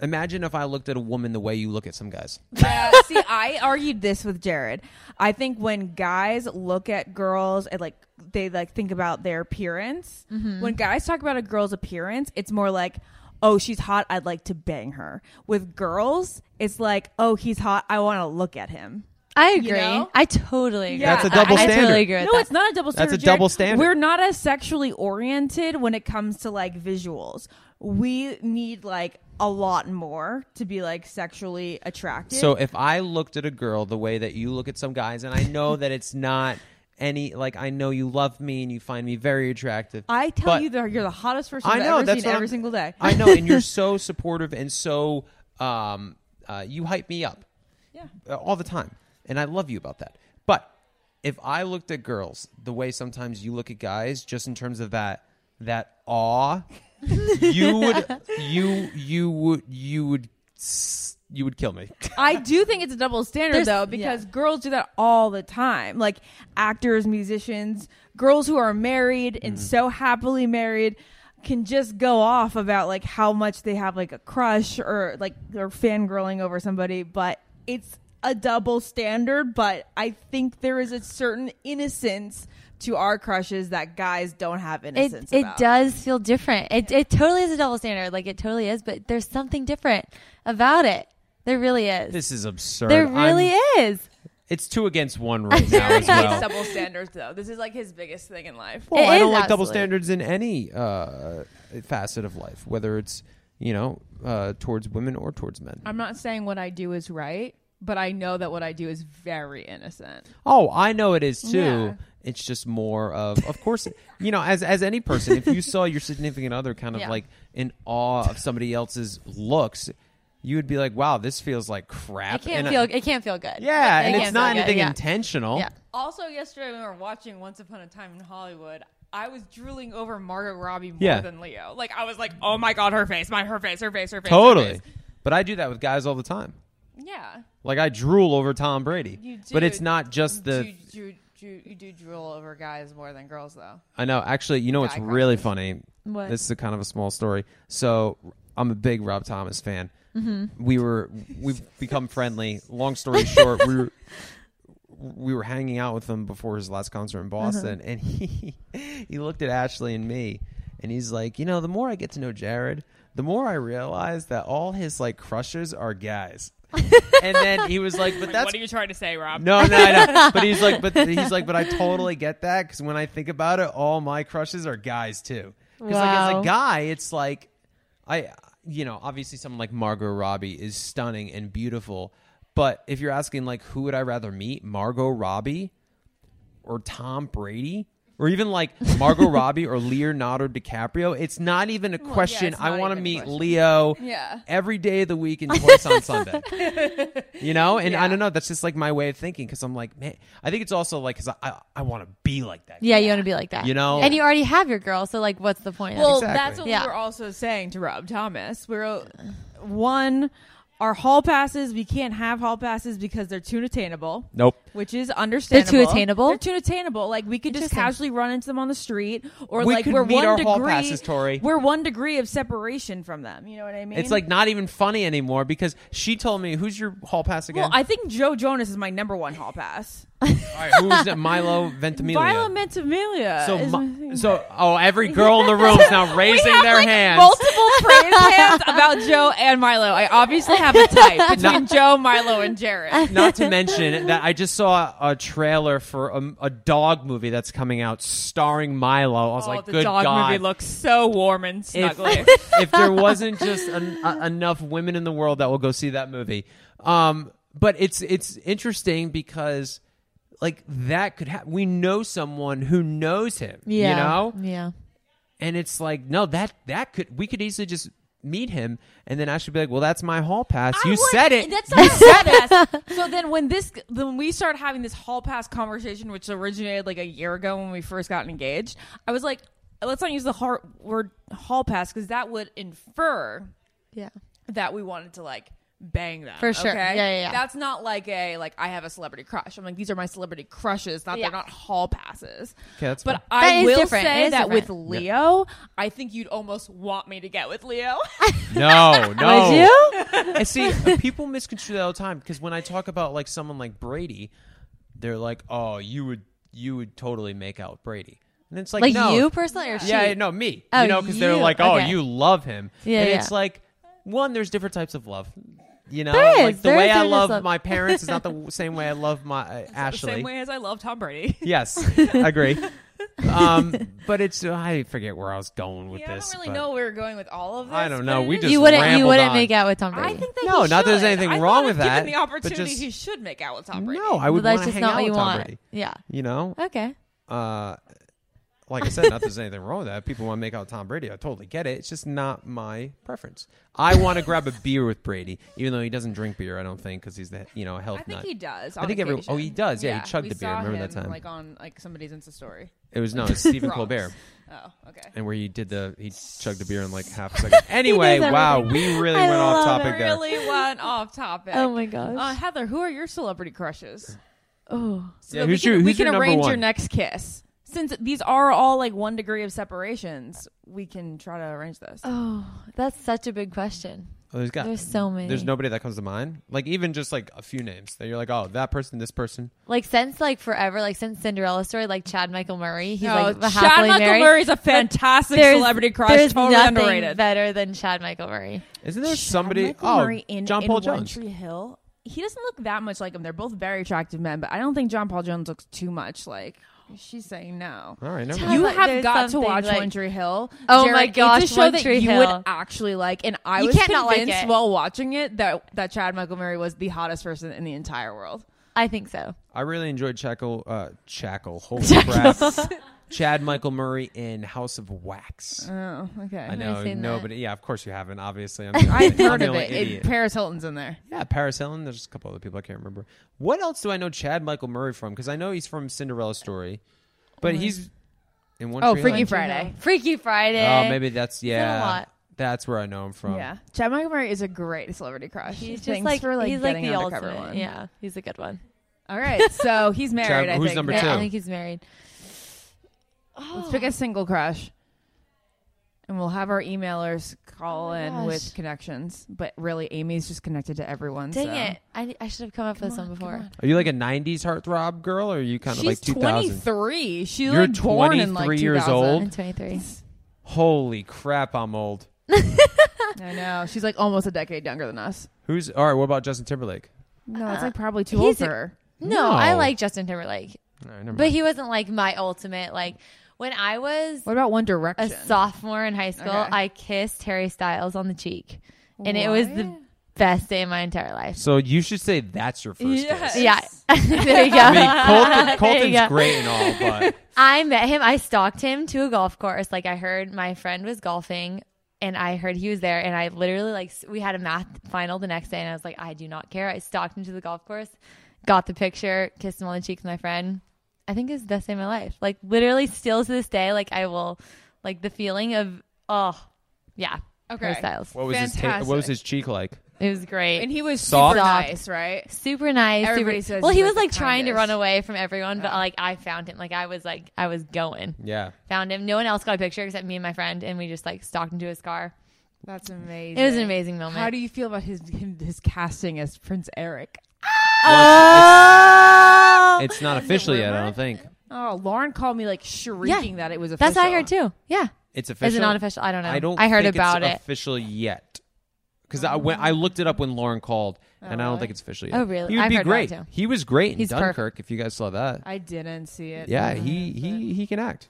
Imagine if I looked at a woman the way you look at some guys. Yeah. See, I argued this with Jared. I think when guys look at girls and like they like think about their appearance. Mm-hmm. When guys talk about a girl's appearance, it's more like. Oh, she's hot. I'd like to bang her. With girls, it's like, oh, he's hot. I want to look at him. I agree. You know? I totally agree. Yeah. That's a double I, standard. I totally agree with no, that. It's not a double standard. That's a double standard. Jared. We're not as sexually oriented when it comes to like visuals. We need like a lot more to be like sexually attractive. So if I looked at a girl the way that you look at some guys, and I know that it's not. Any like I know you love me and you find me very attractive. I tell you that you're the hottest person I've ever seen every I'm, single day. I know, and you're so supportive and so um, uh, you hype me up, yeah, all the time, and I love you about that. But if I looked at girls the way sometimes you look at guys, just in terms of that that awe, you would you you would you would. St- You would kill me. I do think it's a double standard, There's, though, because yeah. girls do that all the time. Like actors, musicians, girls who are married and mm. so happily married can just go off about like how much they have like a crush or like they're fangirling over somebody. But it's a double standard. But I think there is a certain innocence to our crushes that guys don't have innocence it, about. It does feel different. It it totally is a double standard. Like it totally is. But there's something different about it. There really is. This is absurd. There really I'm, is. It's two against one right now as well. It's double standards, though. This is like his biggest thing in life. Well, it I don't like absolutely. double standards in any uh, facet of life, whether it's, you know, uh, towards women or towards men. I'm not saying what I do is right. but I know that what I do is very innocent. Oh, I know it is too. Yeah. It's just more of, of course, you know, as as any person, if you saw your significant other kind of yeah. like in awe of somebody else's looks, you would be like, wow, this feels like crap. It can't, and feel, I, it can't feel good. Yeah, it and it's not anything yeah. intentional. Yeah. Also, yesterday when we were watching Once Upon a Time in Hollywood, I was drooling over Margot Robbie more yeah. than Leo. Like, I was like, oh my God, her face, my her face, her face, her face. Totally. Her face. But I do that with guys all the time. Yeah. Like, I drool over Tom Brady. You do. But it's not just the... You, you, you, you do drool over guys more than girls, though. I know. Actually, you know what's really funny? What? This is a kind of a small story. So, I'm a big Rob Thomas fan. Mm-hmm. We were... We've become friendly. Long story short, we were... We were hanging out with him before his last concert in Boston, uh-huh. and he he looked at Ashley and me, and he's like, you know, the more I get to know Jared, the more I realize that all his like crushes are guys. And then he was like, "But like, that's what are you trying to say, Rob?" No, no, no. But he's like, "But he's like, but I totally get that because when I think about it, all my crushes are guys too. Because wow. like as a guy, it's like I, you know, obviously someone like Margot Robbie is stunning and beautiful." But if you're asking, like, who would I rather meet, Margot Robbie or Tom Brady or even, like, Margot Robbie or Leonardo DiCaprio, it's not even a well, question. Yeah, I want to meet Leo yeah. every day of the week and twice on Sunday. You know? And yeah. I don't know. That's just, like, my way of thinking because I'm like, man, I think it's also, like, because I, I, I want to be like that. Yeah, guy. You want to be like that. You know? Yeah. And you already have your girl, so, like, what's the point? Well, exactly. That's what yeah. we were also saying to Rob Thomas. We were, one... Our hall passes, we can't have hall passes because they're too attainable. Nope. Which is understandable. They're too attainable? They're too attainable. Like, we could just casually run into them on the street. Or, we like, we're one our degree... hall passes, Tori. We're one degree of separation from them. You know what I mean? It's, like, not even funny anymore because she told me... Who's your hall pass again? Well, I think Joe Jonas is my number one hall pass. All right, who's that? Milo Ventimiglia. Milo Ventimiglia. So, my, so, oh, every girl in the room is now raising have, their like, hands. Multiple praise hands about Joe and Milo. I obviously have a type between not, Joe, Milo, and Jared. Not to mention that I just saw a trailer for a, a dog movie that's coming out starring Milo. I was oh, like, the good dog God. Movie looks so warm and snuggly. If, if there wasn't just an, a, enough women in the world that will go see that movie, um, but it's it's interesting because. Like, that could happen. We know someone who knows him, yeah. you know? Yeah. And it's like, no, that that could, we could easily just meet him and then actually be like, well, that's my hall pass. I you would, said it. That's not you said it. So then when this, when we start having this hall pass conversation, which originated like a year ago when we first got engaged, I was like, let's not use the hard word hall pass because that would infer yeah. that we wanted to like, bang them for sure. Okay? Yeah, yeah, yeah. That's not like a like I have a celebrity crush. I'm like these are my celebrity crushes. Not yeah. they're not hall passes. Okay, that's but fine. I that will say that different. With Leo, yeah. I think you'd almost want me to get with Leo. No, no. Would you? And see, people misconstrue that all the time because when I talk about like someone like Brady, they're like, oh, you would you would totally make out with Brady. And it's like, like no. you personally, or she? Yeah, no, me. Oh, you know, because they're like, oh, okay. you love him. Yeah, and yeah. it's like one. There's different types of love. You know, there like is. The there way I love, love my parents is not the same way I love my uh, Ashley. The same way as I love Tom Brady. Yes, I agree. Um, but it's uh, I forget where I was going with yeah, this. I don't really know where we're going with all of this. I don't know. We just you wouldn't you wouldn't on. Make out with Tom Brady. I think that no, he not that there's anything I wrong with that. Given the opportunity, just, he should make out with Tom Brady. No, I would want to hang out with Tom want. Brady. Yeah, you know. Okay. Uh, like I said, not that there's anything wrong with that. People want to make out with Tom Brady. I totally get it. It's just not my preference. I want to grab a beer with Brady, even though he doesn't drink beer, I don't think, because he's the you know, a health nut. I think nut. He does. I think every, Oh, he does. Yeah, yeah he chugged we the beer. Saw Remember him, that time? Like on like somebody's Insta story. It was no, it was Stephen Colbert. Oh, okay. And where he did the he chugged the beer in like half a second. Anyway, wow, we really I went off topic it. There. Really went off topic. Oh my gosh. Uh, Heather, who are your celebrity crushes? Oh, so yeah, who's we your, can, who's we your can arrange one? Your next kiss. Since these are all like one degree of separations, we can try to arrange this. Oh, that's such a big question. Oh, there's, got, there's so many. There's nobody that comes to mind. Like even just like a few names that you're like, oh, that person, this person. Like since like forever, like since Cinderella story, like Chad Michael Murray. He's no, like Chad Michael married. Murray's a fantastic celebrity crush. There's totally nothing underrated. Better than Chad Michael Murray. Isn't there Chad somebody? Michael oh, Murray in, John Paul in Jones. One Tree Hill. He doesn't look that much like him. They're both very attractive men, but I don't think John Paul Jones looks too much like. She's saying no. All right, never you have got to watch like, One Tree Hill. Oh Jared, my gosh, it's a show One that Tree you Hill. Would actually like, and I you was convinced like while watching it that that Chad Michael Murray was the hottest person in the entire world. I think so. I really enjoyed Chackle, uh, Chackle, holy crap. Chad Michael Murray in House of Wax. Oh, okay. I know nobody. Yeah, of course you haven't. Obviously, I'm the I've heard of it. it. Paris Hilton's in there. Yeah, Paris Hilton. There's a couple other people I can't remember. What else do I know Chad Michael Murray from? Because I know he's from Cinderella Story, but mm-hmm. he's in one. Oh, Freaky Friday. Freaky Friday. Oh, maybe that's yeah. A lot. That's where I know him from. Yeah, Chad Michael Murray is a great celebrity crush. He's just like, for, like he's like the ultimate one. Yeah, he's a good one. All right, so he's married. Chad, I who's think. number yeah, two? I think he's married. Let's pick a single crush, and we'll have our emailers call oh in gosh. with connections. But really, Amy's just connected to everyone. Dang so. it! I, I should have come up come with on, some before. Are you like a nineties heartthrob girl, or are you kind She's of like two thousand? She's twenty-three. She You're like born twenty-three in like years old. I'm twenty-three. Holy crap! I'm old. I know. She's like almost a decade younger than us. Who's all right? What about Justin Timberlake? No, uh, it's like probably too old for her. No, no, I like Justin Timberlake, all right, but he wasn't like my ultimate like. When I was what about One Direction? A sophomore in high school, okay. I kissed Harry Styles on the cheek, and what? It was the best day of my entire life. So you should say that's your first yes. kiss. Yeah, there you go. I mean, Colton, Colton's go. great and all, but I met him. I stalked him to a golf course. Like I heard my friend was golfing, and I heard he was there, and I literally like we had a math final the next day, and I was like, I do not care. I stalked him to the golf course, got the picture, kissed him on the cheek with my friend. I think it's the best day of my life. Like literally still to this day, like I will, like the feeling of, oh, yeah. Okay. Styles. What was Fantastic. his ta- What was his cheek like? It was great. And he was Soft? super nice, right? Super nice. Everybody super, says well, he was like trying kindest. to run away from everyone, but oh. like I found him. Like I was like, I was going. Yeah. Found him. No one else got a picture except me and my friend. And we just like stalked into his car. That's amazing. It was an amazing moment. How do you feel about his him, his casting as Prince Eric? Well, oh! it's, it's, it's not official yet, I don't think. Oh, Lauren called me like shrieking yeah. that it was official. That's what I heard too. Yeah, it's official. Is it not official? I don't know. I don't. I heard think about it's it. Official yet? Because oh. I went. I looked it up when Lauren called, oh, and I don't really? think it's official yet. Oh, really? He would I've be heard great. Too. He was great in He's Dunkirk. Perfect. If you guys saw that, I didn't see it. Yeah, no, he he he can act.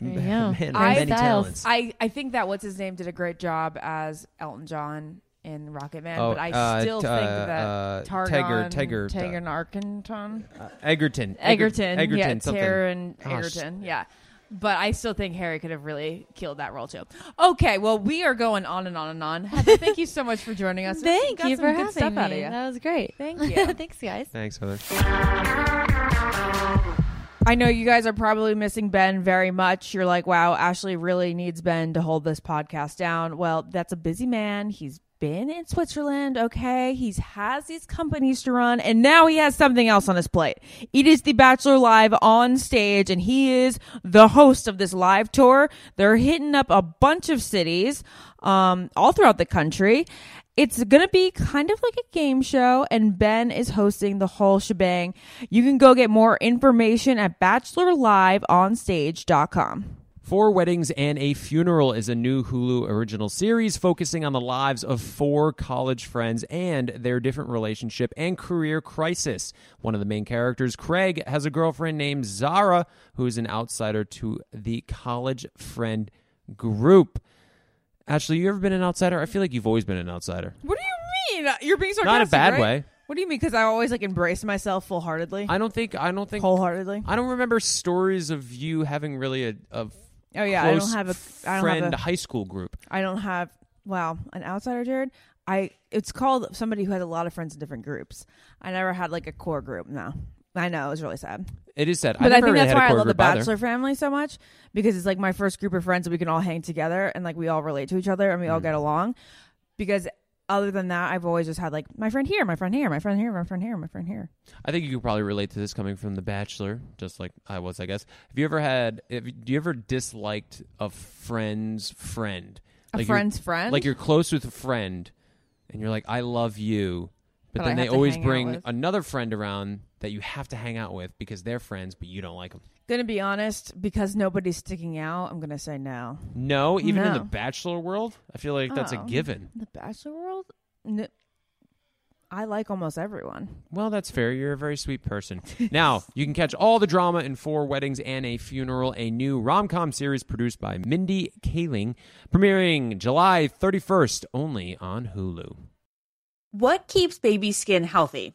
Man, I, many talents. I I think that what's his name did a great job as Elton John. In Rocket Man, oh, but I uh, still t- think that uh, Targon, Tegger, Tegger, Tegger Narkenton, uh, Egerton, Egerton, Egerton, yeah, something. Taryn Egerton, yeah. But I still think Harry could have really killed that role too. Okay, well, we are going on and on and on. Heather, thank you so much for joining us. thank you for having good stuff me. Out of you. That was great. Thank you. Thanks, guys. Thanks, Heather. I know you guys are probably missing Ben very much. You're like, wow, Ashley really needs Ben to hold this podcast down. Well, that's a busy man. He's been in Switzerland, okay? He has these companies to run, and now he has something else on his plate. It is The Bachelor Live on stage, and he is the host of this live tour. They're hitting up a bunch of cities um, all throughout the country. It's going to be kind of like a game show, and Ben is hosting the whole shebang. You can go get more information at bachelor live on stage dot com. Four Weddings and a Funeral is a new Hulu original series focusing on the lives of four college friends and their different relationship and career crisis. One of the main characters, Craig, has a girlfriend named Zara, who is an outsider to the college friend group. Ashley, you ever been an outsider? I feel like you've always been an outsider. What do you mean? You're being sarcastic, Not in a bad right? way. What do you mean? Because I always like embrace myself full-heartedly. I don't think... I don't think... Wholeheartedly? I don't remember stories of you having really a... a Oh yeah, I don't have a I don't friend have a, high school group. I don't have wow an outsider, Jared. I it's called somebody who has a lot of friends in different groups. I never had like a core group. No, I know it was really sad. It is sad, but I, I think really that's why I love the Bachelor either. Family so much because it's like my first group of friends that we can all hang together and like we all relate to each other and we mm. all get along. Because other than that, I've always just had like my friend here, my friend here, my friend here, my friend here, my friend here. I think you could probably relate to this coming from The Bachelor, just like I was, I guess. Have you ever had? Have you, do you ever disliked a friend's friend? Like a friend's friend? Like you're close with a friend, and you're like, I love you, but, but then they always bring another friend around that you have to hang out with because they're friends, but you don't like them. Gonna be honest, because nobody's sticking out, I'm gonna say no. No, even no. in the Bachelor world, I feel like oh, that's a given. The Bachelor world, no, I like almost everyone. Well, that's fair. You're a very sweet person. Now, you can catch all the drama in Four Weddings and a Funeral, a new rom-com series produced by Mindy Kaling, premiering July thirty-first only on Hulu. What keeps baby skin healthy?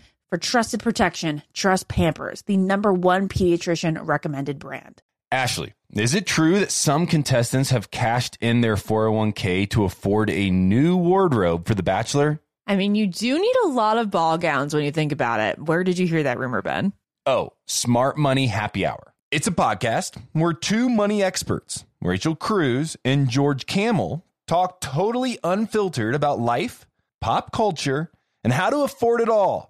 For trusted protection, trust Pampers, the number one pediatrician recommended brand. Ashley, is it true that some contestants have cashed in their four oh one k to afford a new wardrobe for The Bachelor? I mean, you do need a lot of ball gowns when you think about it. Where did you hear that rumor, Ben? Oh, Smart Money Happy Hour. It's a podcast where two money experts, Rachel Cruz and George Camel, talk totally unfiltered about life, pop culture, and how to afford it all.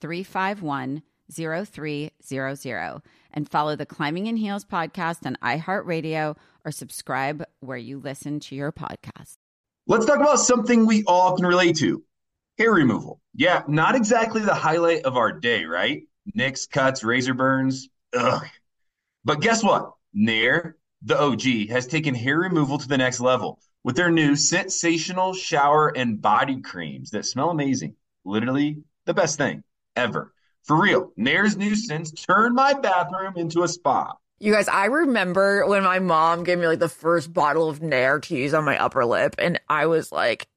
three five one oh three hundred and follow the Climbing in Heels podcast on iHeartRadio or subscribe where you listen to your podcast. Let's talk about something we all can relate to. Hair removal. Yeah, not exactly the highlight of our day, right? Nicks, cuts, razor burns. Ugh. But guess what? Nair, the O G, has taken hair removal to the next level with their new sensational shower and body creams that smell amazing. Literally the best thing ever. For real, Nair's new scents turned my bathroom into a spa. You guys, I remember when my mom gave me like the first bottle of Nair to use on my upper lip. And I was like,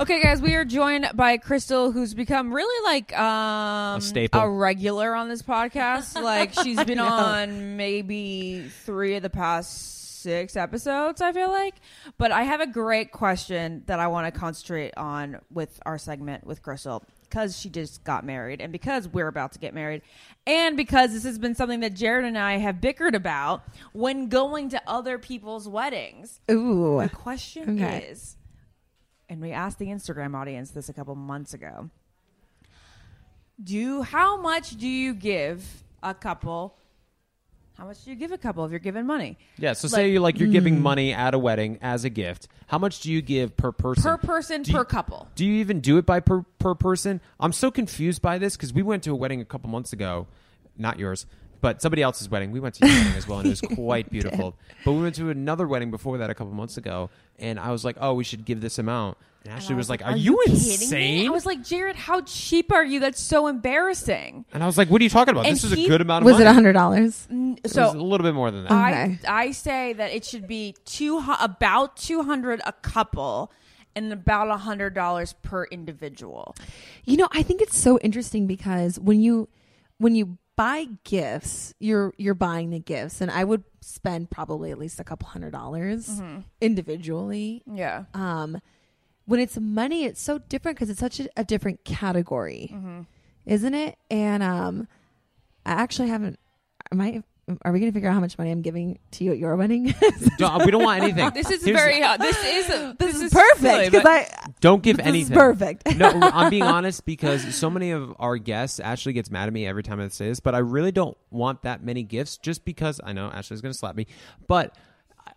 Okay, guys, we are joined by Crystal, who's become really like um, a staple, a regular on this podcast. Like, she's been on maybe three of the past six episodes, I feel like. But I have a great question that I want to concentrate on with our segment with Crystal, because she just got married, and because we're about to get married, and because this has been something that Jared and I have bickered about when going to other people's weddings. Ooh. The question okay. is... And we asked the Instagram audience this a couple months ago. Do how much do you give a couple? How much do you give a couple if you're giving money? Yeah, so like, say you like you're mm. giving money at a wedding as a gift. How much do you give per person? Per person, do per you, couple. Do you even do it by per, per person? I'm so confused by this because we went to a wedding a couple months ago, not yours, but somebody else's wedding. We went to your wedding as well, and it was quite beautiful. But we went to another wedding before that a couple months ago, and I was like, oh, we should give this amount. And Ashley and was, was like, are, are you, you insane? Me? I was like, Jared, how cheap are you? That's so embarrassing. And I was like, what are you talking about? And this is a good amount of was money. Was it one hundred dollars? It so was a little bit more than that. Okay. I, I say that it should be two, about two hundred dollars a couple and about one hundred dollars per individual. You know, I think it's so interesting because when you when you buy gifts, you're you're buying the gifts, and I would spend probably at least a couple hundred dollars mm-hmm. individually. Yeah. Um, when it's money, it's so different because it's such a, a different category, mm-hmm. isn't it? And um, I actually haven't. Am I? Are we going to figure out how much money I'm giving to you at your wedding? Don't, we don't want anything. This is Here's, very. Uh, this is a, this, this is perfect because I don't give this anything. Is perfect. No, I'm being honest because so many of our guests Ashley gets mad at me every time I say this, but I really don't want that many gifts just because I know Ashley's going to slap me, but.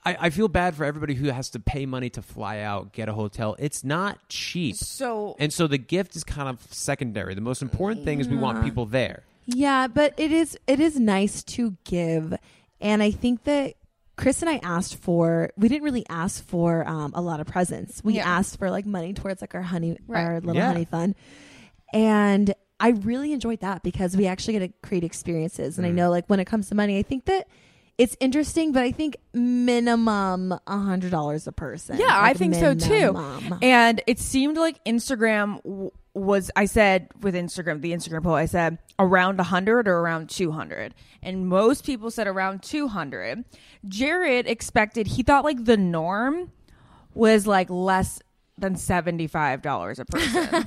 I, I feel bad for everybody who has to pay money to fly out, get a hotel. It's not cheap. So, and so the gift is kind of secondary. The most important yeah. thing is we want people there. Yeah, but it is it is nice to give. And I think that Chris and I asked for, we didn't really ask for um, a lot of presents. We yeah. asked for like money towards like our honey, right. our little yeah. honey fund. And I really enjoyed that because we actually get to create experiences. And mm. I know like when it comes to money, I think that it's interesting, but I think minimum one hundred dollars a person. Yeah, like I think minimum. so too. And it seemed like Instagram w- was, I said with Instagram, the Instagram poll, I said around one hundred or around two hundred. And most people said around two hundred. Jared expected, he thought like the norm was like less than seventy-five dollars a person.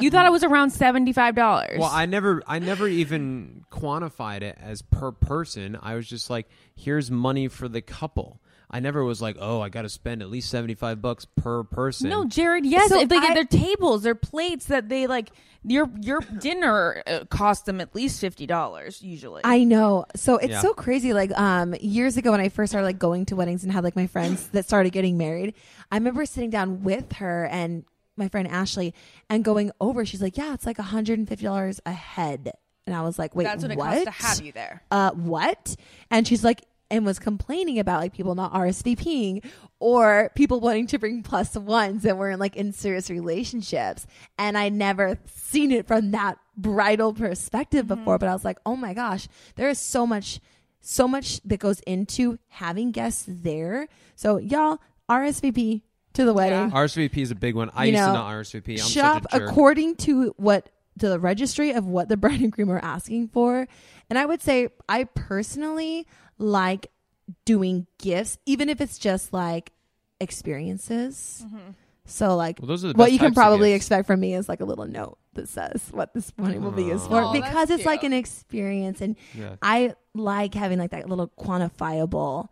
You thought it was around seventy-five dollars. Well, I never I never even quantified it as per person. I was just like, here's money for the couple. I never was like, oh, I got to spend at least seventy-five bucks per person. No, Jared, yes. So if they get their tables, their plates that they like, your your dinner cost them at least fifty dollars usually. I know. So it's yeah. so crazy. Like um, years ago when I first started like going to weddings and had like my friends that started getting married, I remember sitting down with her and my friend Ashley and going over. She's like, yeah, it's like one hundred fifty dollars a head. And I was like, wait, that's what? What it costs to have you there. Uh, what? And she's like, and was complaining about like people not R S V Ping or people wanting to bring plus ones that weren't like in serious relationships. And I never seen it from that bridal perspective mm-hmm. before, but I was like, oh my gosh, there is so much, so much that goes into having guests there. So y'all R S V P to the wedding. Yeah. R S V P is a big one. I you used know, to not R S V P. I'm shop such a jerk. According to what, to the registry of what the bride and groom are asking for. And I would say I personally like doing gifts, even if it's just like experiences. Mm-hmm. So like well, those are the what you can probably expect from me is like a little note that says what this money will be used for, oh, because it's cute. Like an experience. And yeah. I like having like that little quantifiable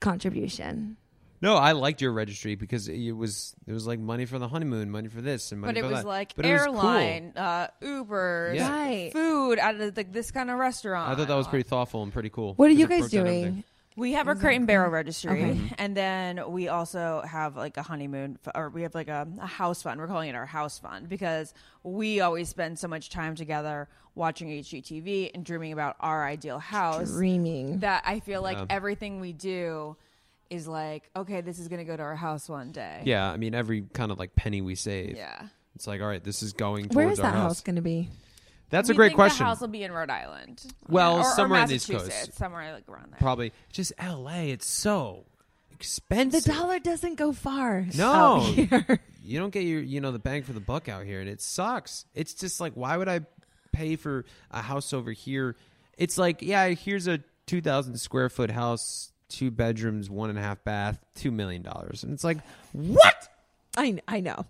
contribution. No, I liked your registry because it was it was like money for the honeymoon, money for this, and money but for that. But it was like but airline, cool. uh, Ubers, yeah. right. food out of like this kind of restaurant. I thought that was pretty thoughtful and pretty cool. What are you guys doing? We have our Crate and Barrel registry, okay. and then we also have like a honeymoon, or we have like a, a house fund. We're calling it our house fund because we always spend so much time together watching H G T V and dreaming about our ideal house. Dreaming. That I feel like yeah. everything we do is like, okay, this is going to go to our house one day. Yeah, I mean, every kind of like penny we save. Yeah. It's like, all right, this is going towards our house. Where is that house, house going to be? That's we a great think question. The house will be in Rhode Island. Well, or, somewhere or in the East Coast. Somewhere like around there. Probably. Just L A, it's so expensive. The dollar doesn't go far. No. Out here. You don't get your, you know, the bang for the buck out here, and it sucks. It's just like, why would I pay for a house over here? It's like, yeah, here's a two thousand square foot house, two bedrooms, one and a half bath, two million dollars, and it's like, what? I I know.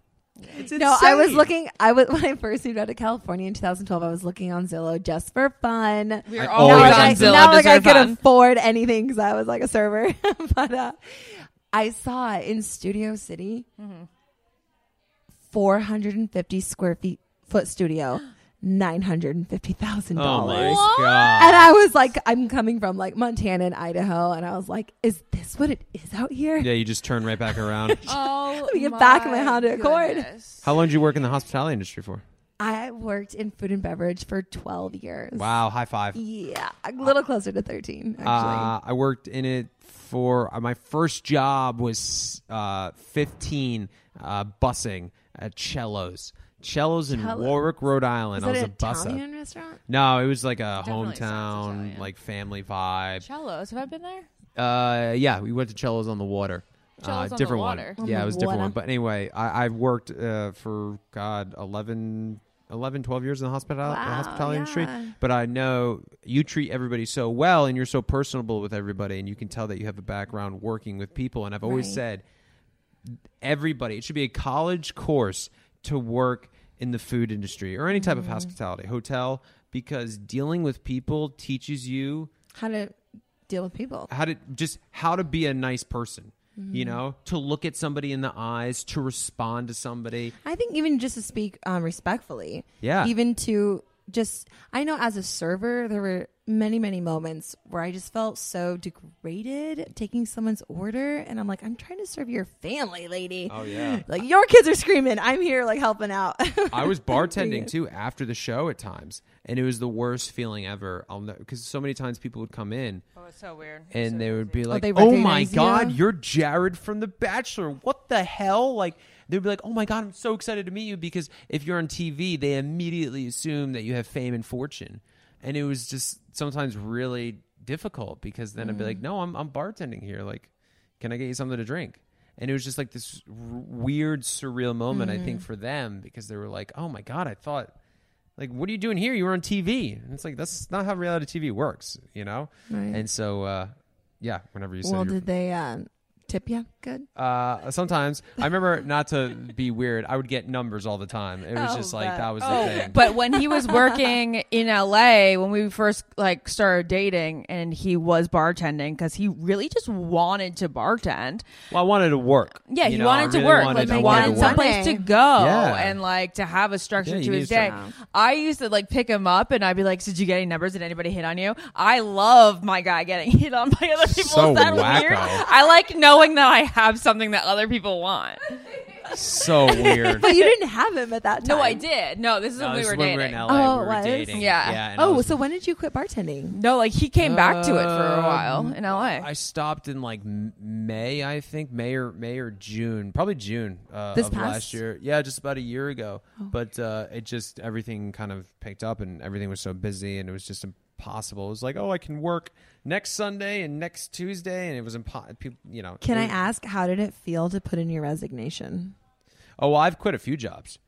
It's insane. No, I was looking. I was when I first moved out of California in twenty twelve. I was looking on Zillow just for fun. We were all on I, Zillow. Not like I could fun. afford anything because I was like a server, but uh, I saw in Studio City, mm-hmm. four hundred fifty square feet foot studio. nine hundred fifty thousand dollars. Oh my what? God. And I was like, I'm coming from like Montana and Idaho. And I was like, is this what it is out here? Yeah, you just turn right back around. Oh, let me get back in my Honda Accord. How long did you work in the hospitality industry for? I worked in food and beverage for twelve years. Wow, high five. Yeah, a little uh, closer to thirteen, actually. Uh, I worked in it for, uh, my first job was uh, fifteen, uh, bussing at Cello's. Cello's in Hello. Warwick, Rhode Island. I was a busser. Italian restaurant? No, it was like a Definitely hometown, like family vibe. Cello's, have I been there? Uh, yeah, we went to Cello's on the water. Cello's uh, different on the water. One. On yeah, the it was a different one. But anyway, I, I worked uh, for God eleven, eleven, twelve years in the hospitality wow, hospitality yeah. industry. But I know you treat everybody so well, and you're so personable with everybody, and you can tell that you have a background working with people. And I've always right. said, everybody, it should be a college course to work in the food industry or any type mm-hmm. of hospitality, hotel, because dealing with people teaches you how to deal with people, how to just how to be a nice person, mm-hmm. you know, to look at somebody in the eyes, to respond to somebody. I think even just to speak um, respectfully. Yeah. Even to just, I know as a server, there were many, many moments where I just felt so degraded taking someone's order. And I'm like, I'm trying to serve your family, lady. Oh, yeah. Like, your kids are screaming. I'm here, like, helping out. I was bartending, too, after the show at times. And it was the worst feeling ever. I'll know, because so many times people would come in. Oh, it's so weird. It's and so they would be like, oh, oh my God, you? You're Jared from The Bachelor. What the hell? Like, they'd be like, oh, my God, I'm so excited to meet you. Because if you're on T V, they immediately assume that you have fame and fortune. And it was just sometimes really difficult because then mm. I'd be like, no, I'm I'm bartending here. Like, can I get you something to drink? And it was just like this r- weird, surreal moment, mm. I think, for them because they were like, oh, my God, I thought, like, what are you doing here? You were on T V. And it's like, that's not how reality T V works, you know? Right. And so, uh, yeah, whenever you say well, did they uh, Tip you good? Uh, sometimes. I remember, not to be weird, I would get numbers all the time. It was oh, just like, that, that was oh. the thing. But when he was working in L A, when we first like started dating and he was bartending, because he really just wanted to bartend. Well, I wanted to work. Yeah, he know? wanted really to work. Wanted, like, he wanted, wanted someplace to go yeah. and like to have a structure yeah, to his day. To I used to like pick him up and I'd be like, did you get any numbers? Did anybody hit on you? I love my guy getting hit on by other people. So Is that wacko. weird? I like knowing that I have something that other people want. So weird. But you didn't have him at that time. No, I did. No, this is no, when this we were when dating. We were in L A. Oh, we were dating. Yeah. yeah oh, was... so when did you quit bartending? No, like he came uh, back to it for a while in L A. I stopped in like May, I think. May or May or June. Probably June uh, this of past? last year. Yeah, just about a year ago. Oh. But uh, it just, everything kind of picked up and everything was so busy and it was just impossible. It was like, oh, I can work next Sunday and next Tuesday, and it was impossible. You know. Can I ask, how did it feel to put in your resignation? Oh, well, I've quit a few jobs.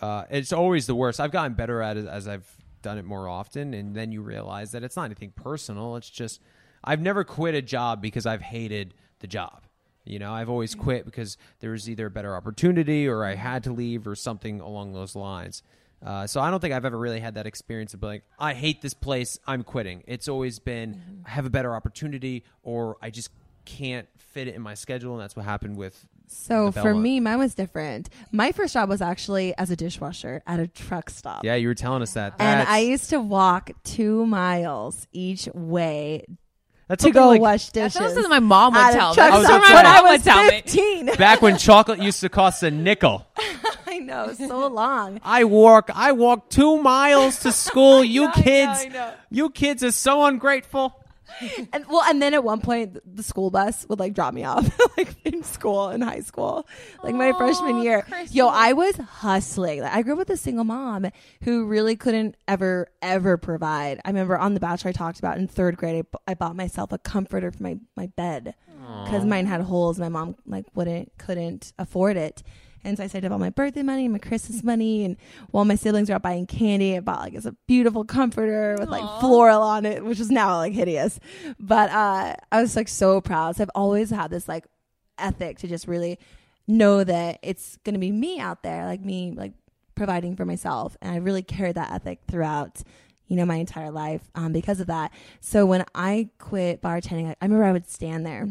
Uh, it's always the worst. I've gotten better at it as I've done it more often, and then you realize that it's not anything personal. It's just, I've never quit a job because I've hated the job. You know, I've always quit because there was either a better opportunity or I had to leave or something along those lines. Uh, so I don't think I've ever really had that experience of like, I hate this place, I'm quitting. It's always been, mm-hmm. I have a better opportunity or I just can't fit it in my schedule. And that's what happened with So for me, mine was different. My first job was actually as a dishwasher at a truck stop. Yeah, you were telling us that. That's... And I used to walk two miles each way That's to go like, wash dishes. That's something my mom would tell me. That's what my mom would tell me. Back when chocolate used to cost a nickel. I know, so long. I walk, I walk two miles to school. You know, kids, I know, I know. you kids are so ungrateful. And well, and then at one point, the school bus would like drop me off, like in school, in high school, like my Aww, freshman year. Christmas. Yo, I was hustling. Like, I grew up with a single mom who really couldn't ever, ever provide. I remember on The Bachelor, I talked about in third grade, I, I bought myself a comforter for my my bed because mine had holes. My mom like wouldn't, couldn't afford it. And so I saved up all my birthday money and my Christmas money. And while my siblings were out buying candy, I bought like it's a beautiful comforter with Aww. like floral on it, which is now like hideous. But uh, I was like so proud. So I've always had this like ethic to just really know that it's going to be me out there, like me, like providing for myself. And I really carried that ethic throughout, you know, my entire life um, because of that. So when I quit bartending, I, I remember I would stand there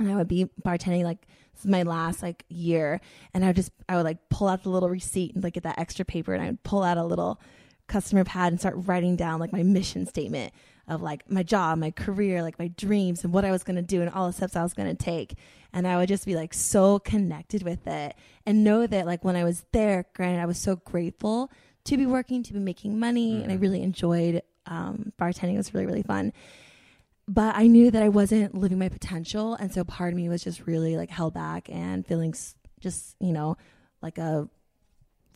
and I would be bartending like, this is my last like year, and I would just I would like pull out the little receipt and like get that extra paper, and I would pull out a little customer pad and start writing down like my mission statement of like my job, my career, like my dreams and what I was going to do and all the steps I was going to take. And I would just be like so connected with it and know that like when I was there, granted, I was so grateful to be working, to be making money, mm-hmm. and I really enjoyed um, bartending. It was really, really fun. But I knew that I wasn't living my potential. And so part of me was just really like held back and feeling just, you know, like a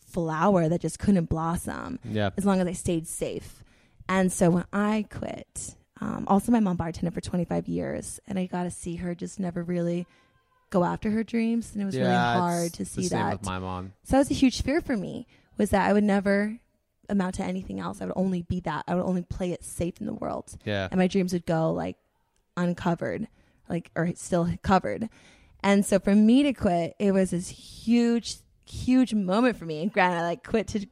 flower that just couldn't blossom yeah. as long as I stayed safe. And so when I quit, um, also my mom bartended for twenty-five years and I got to see her just never really go after her dreams. And it was yeah, really hard to see the same that. With my mom. So that was a huge fear for me, was that I would never amount to anything else. I would only be that. I would only play it safe in the world. Yeah. And my dreams would go like uncovered, like, or still covered. And so for me to quit, it was this huge, huge moment for me. And granted, I like quit to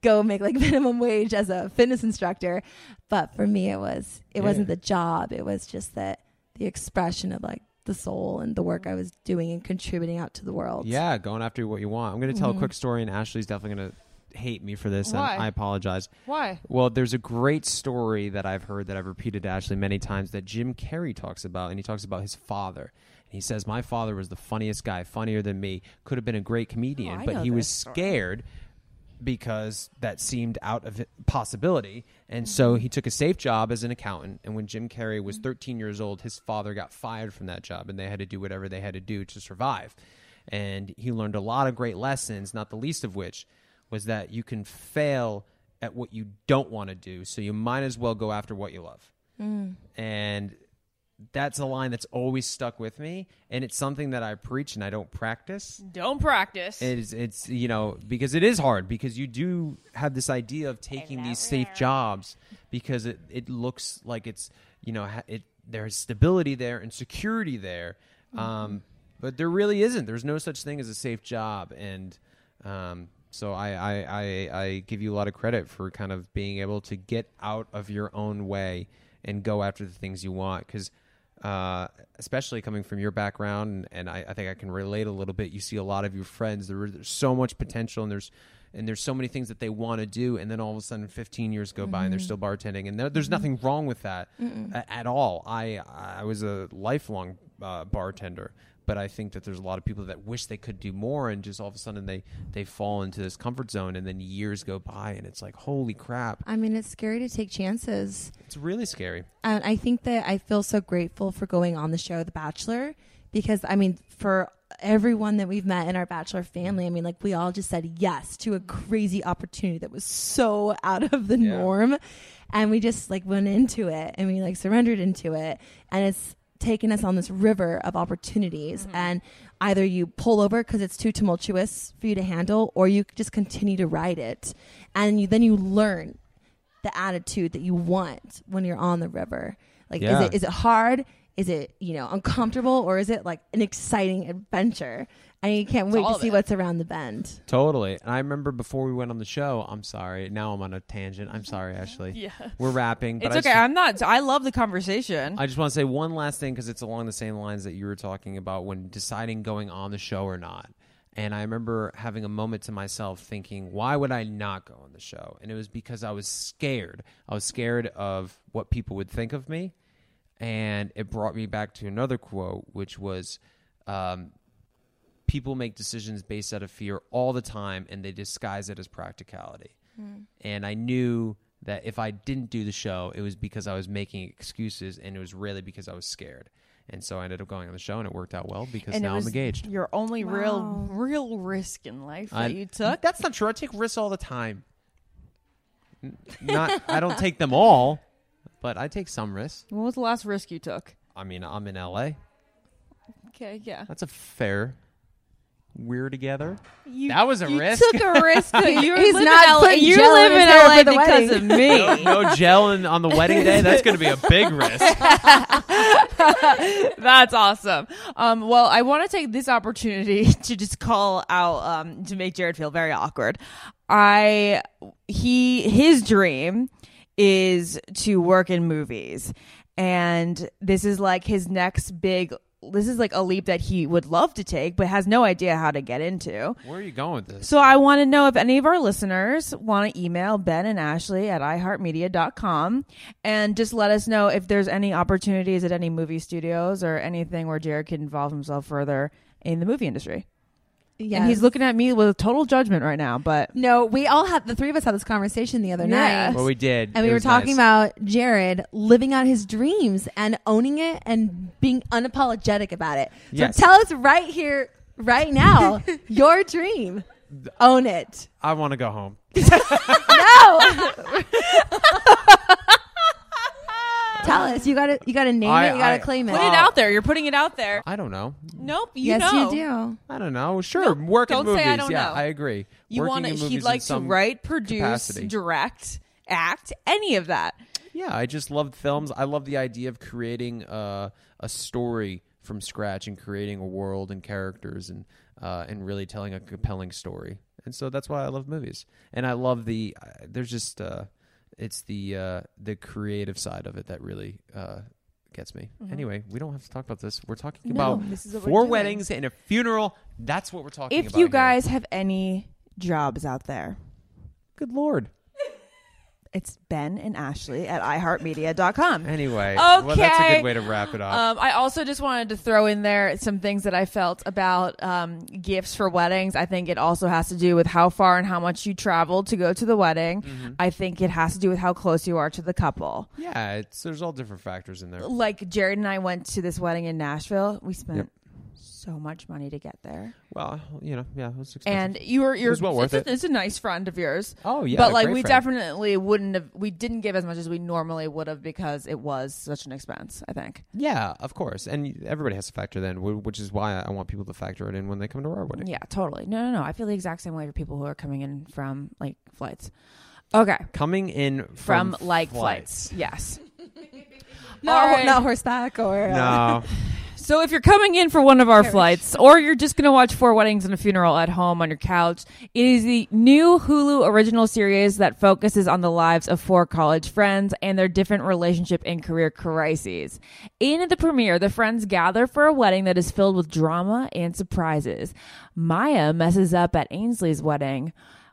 go make like minimum wage as a fitness instructor. But for me, it was, it yeah. wasn't the job. It was just that the expression of like the soul and the work I was doing and contributing out to the world. Yeah. Going after what you want. I'm going to tell mm-hmm. a quick story, and Ashley's definitely going to hate me for this. Why? And I apologize. Why? Well, there's a great story that I've heard that I've repeated to Ashley many times that Jim Carrey talks about, and he talks about his father. And he says, my father was the funniest guy, funnier than me, could have been a great comedian, oh, but he was story. scared because that seemed out of possibility. And mm-hmm. so he took a safe job as an accountant. And when Jim Carrey was mm-hmm. thirteen years old, his father got fired from that job, and they had to do whatever they had to do to survive. And he learned a lot of great lessons, not the least of which was that you can fail at what you don't want to do, so you might as well go after what you love. Mm. And that's a line that's always stuck with me, and it's something that I preach and I don't practice. Don't practice. It's, it's you know, because it is hard, because you do have this idea of taking these safe jobs because it, it looks like it's, you know, it, there's stability there and security there. Um, but there really isn't. There's no such thing as a safe job. And um, so I, I, I, I give you a lot of credit for kind of being able to get out of your own way and go after the things you want. Because uh, especially coming from your background, and, and I, I think I can relate a little bit, you see a lot of your friends. There, there's so much potential, and there's and there's so many things that they want to do, and then all of a sudden fifteen years go mm-hmm. by and they're still bartending, and there, there's mm-hmm. nothing wrong with that a, at all. I I was a lifelong uh, bartender, but I think that there's a lot of people that wish they could do more, and just all of a sudden they, they fall into this comfort zone, and then years go by, and it's like, holy crap. I mean, it's scary to take chances. It's really scary. And I think that I feel so grateful for going on the show The Bachelor, because, I mean, for everyone that we've met in our Bachelor family, I mean, like, we all just said yes to a crazy opportunity that was so out of the yeah. norm. And we just, like, went into it, and we, like, surrendered into it. And it's taken us on this river of opportunities. Mm-hmm. And either you pull over because it's too tumultuous for you to handle, or you just continue to ride it. And you, then you learn the attitude that you want when you're on the river. Like, yeah. is it is it hard? Is it, you know, uncomfortable, or is it like an exciting adventure? And you can't it's wait to see it. What's around the bend. Totally. And I remember before we went on the show, I'm sorry. Now I'm on a tangent. I'm sorry, Ashley. Yeah. We're wrapping. But it's I okay. Just, I'm not. I love the conversation. I just want to say one last thing, because it's along the same lines that you were talking about when deciding going on the show or not. And I remember having a moment to myself thinking, why would I not go on the show? And it was because I was scared. I was scared of what people would think of me. And it brought me back to another quote, which was, um, people make decisions based out of fear all the time, and they disguise it as practicality. Mm. And I knew that if I didn't do the show, it was because I was making excuses, and it was really because I was scared. And so I ended up going on the show, and it worked out well, because and now I'm engaged. Your only wow. real, real risk in life I, that you took? That's not true. I take risks all the time. Not, I don't take them all. But I take some risks. What was the last risk you took? I mean, I'm in L A. Okay, yeah. That's a fair. We're together. You, that was a you risk. You took a risk. You He's live not in L A. You live in L A because of me. No, no gel in, on the wedding day? That's going to be a big risk. That's awesome. Um, well, I want to take this opportunity to just call out, um, to make Jared feel very awkward. I, he, his dream is to work in movies, and this is like his next big this is like a leap that he would love to take but has no idea how to get into. Where are you going with this? So I want to know if any of our listeners want to email Ben and Ashley at i heart media dot com and just let us know if there's any opportunities at any movie studios or anything where Jared can involve himself further in the movie industry. Yes. And he's looking at me with total judgment right now, but no, we all had the three of us had this conversation the other yeah. night. Well, we did, and it we were talking nice. about Jared living out his dreams and owning it and being unapologetic about it. So yes. tell us right here, right now, your dream. Own it. I want to go home. No. Tell us. You gotta you gotta name I, it, you gotta I, claim it. Put it out there. You're putting it out there. I don't know. Nope, you yes, know. Yes, you do. I don't know. Sure. Nope. Work don't in movies. Say I don't yeah, know. I agree. You want to he'd like to write, produce, capacity. direct, act, any of that. Yeah, I just loved films. I love the idea of creating uh, a story from scratch and creating a world and characters and uh, and really telling a compelling story. And so that's why I love movies. And I love the uh, there's just uh, It's the uh, the creative side of it that really uh, gets me. Mm-hmm. Anyway, we don't have to talk about this. We're talking no, about four weddings and a funeral. That's what we're talking if about. If you guys here. have any jobs out there. Good Lord. It's Ben and Ashley at i heart media dot com. Anyway, okay. Well, that's a good way to wrap it up. Um, I also just wanted to throw in there some things that I felt about um, gifts for weddings. I think it also has to do with how far and how much you traveled to go to the wedding. Mm-hmm. I think it has to do with how close you are to the couple. Yeah, it's, there's all different factors in there. Like Jared and I went to this wedding in Nashville. We spent... Yep. so much money to get there. Well, you know, yeah, it was expensive. And you were, you're, it was well worth it. It's a nice friend of yours. Oh yeah, but like we friend. definitely wouldn't have. We didn't give as much as we normally would have because it was such an expense. I think. Yeah, of course, and everybody has to factor that in, which is why I want people to factor it in when they come to our wedding. Yeah, totally. No, no, no. I feel the exact same way for people who are coming in from like flights. Okay, coming in from, from like flights. flights. Yes. no, right. Not horseback or. No. Uh, So if you're coming in for one of our flights, or you're just going to watch Four Weddings and a Funeral at home on your couch, it is the new Hulu original series that focuses on the lives of four college friends and their different relationship and career crises. In the premiere, the friends gather for a wedding that is filled with drama and surprises. Maya messes up at Ainsley's wedding.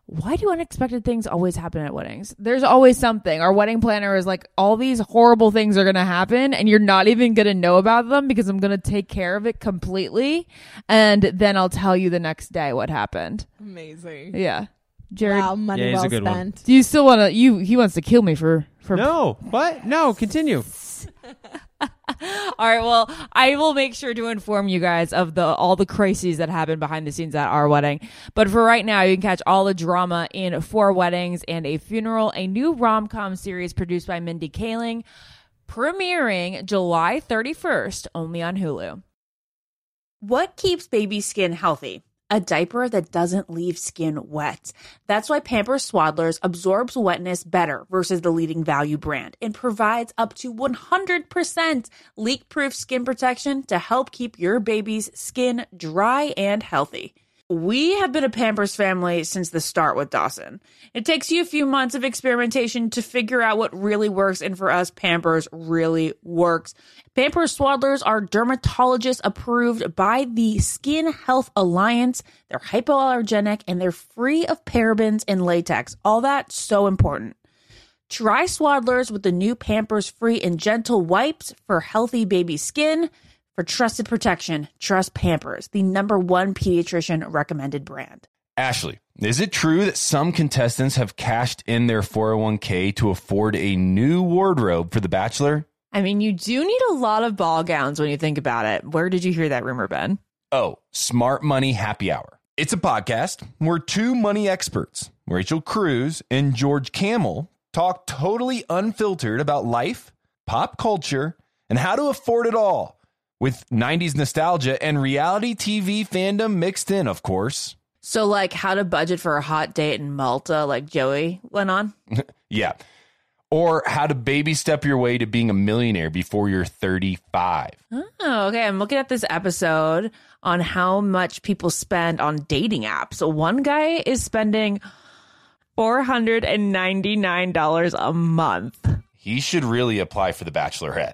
Why do unexpected things always happen at weddings? There's always something. Our wedding planner is like, all these horrible things are going to happen and you're not even going to know about them because I'm going to take care of it completely. And then I'll tell you the next day what happened. Amazing. Yeah. Jared. Wow, money yeah, well a good spent. One. Do you still want to, you, he wants to kill me for, for. No, what? No, continue. All right, well, I will make sure to inform you guys of the all the crises that happen behind the scenes at our wedding. But for right now, you can catch all the drama in Four Weddings and a Funeral, a new rom-com series produced by Mindy Kaling, premiering July thirty-first, only on Hulu. What keeps baby skin healthy? A diaper that doesn't leave skin wet. That's why Pampers Swaddlers absorbs wetness better versus the leading value brand and provides up to one hundred percent leak-proof skin protection to help keep your baby's skin dry and healthy. We have been a Pampers family since the start with Dawson. It takes you a few months of experimentation to figure out what really works, and for us, Pampers really works. Pampers Swaddlers are dermatologist approved by the Skin Health Alliance. They're hypoallergenic and they're free of parabens and latex. All that, so important. Try Swaddlers with the new Pampers Free and Gentle Wipes for healthy baby skin. For trusted protection, trust Pampers, the number one pediatrician recommended brand. Ashley, is it true that some contestants have cashed in their four oh one k to afford a new wardrobe for The Bachelor? I mean, you do need a lot of ball gowns when you think about it. Where did you hear that rumor, Ben? Oh, Smart Money Happy Hour. It's a podcast where two money experts, Rachel Cruz and George Camel, talk totally unfiltered about life, pop culture, and how to afford it all. With nineties nostalgia and reality T V fandom mixed in, of course. So, like, how to budget for a hot date in Malta, like Joey went on? Yeah. Or how to baby step your way to being a millionaire before you're thirty-five. Oh, okay. I'm looking at this episode on how much people spend on dating apps. So one guy is spending four hundred ninety-nine dollars a month. He should really apply for The Bachelorette.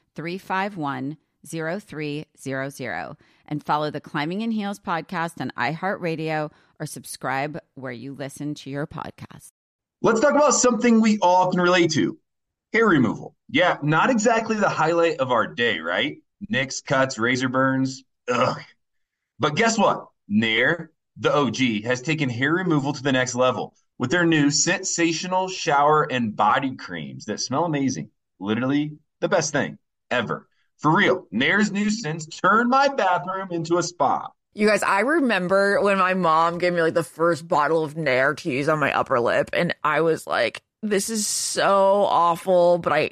three five one, zero three zero zero and follow the Climbing in Heels podcast on iHeartRadio or subscribe where you listen to your podcast. Let's talk about something we all can relate to. Hair removal. Yeah, not exactly the highlight of our day, right? Nicks, cuts, razor burns. Ugh. But guess what? Nair, the O G, has taken hair removal to the next level with their new sensational shower and body creams that smell amazing. Literally the best thing ever. For real, Nair's new scents turned my bathroom into a spa. You guys, I remember when my mom gave me like the first bottle of Nair to use on my upper lip. And I was like, this is so awful, but I,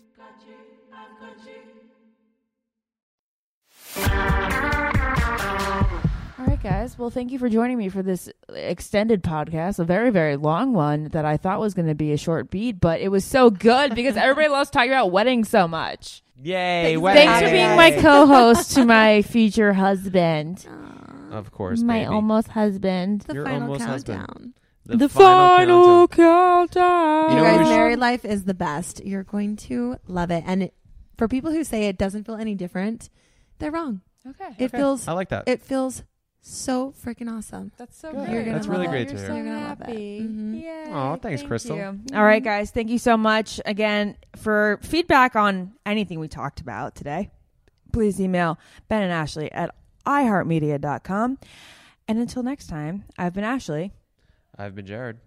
Guys, well, thank you for joining me for this extended podcast, a very, very long one that I thought was going to be a short beat, but it was so good because everybody loves talking about weddings so much. Yay! Thanks, thanks for being my co-host to my future husband. Of course, my baby. Almost husband. The Your final countdown. Husband. The, the final, final countdown. countdown. You guys, married life is the best. You're going to love it, and it, for people who say it doesn't feel any different, they're wrong. Okay, it okay. feels. I like that. It feels. So freaking awesome. That's so good. You're gonna That's really it. Great You're to so hear. You're so happy. Mm-hmm. Yeah. Oh, thanks, thank Crystal. You. All right, guys. Thank you so much again for feedback on anything we talked about today. Please email Ben and Ashley at i heart media dot com. And until next time, I've been Ashley. I've been Jared.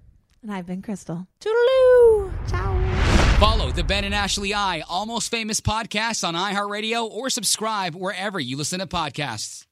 And I've been Crystal. Toodaloo. Ciao. Follow the Ben and Ashley I Almost Famous podcast on iHeartRadio or subscribe wherever you listen to podcasts.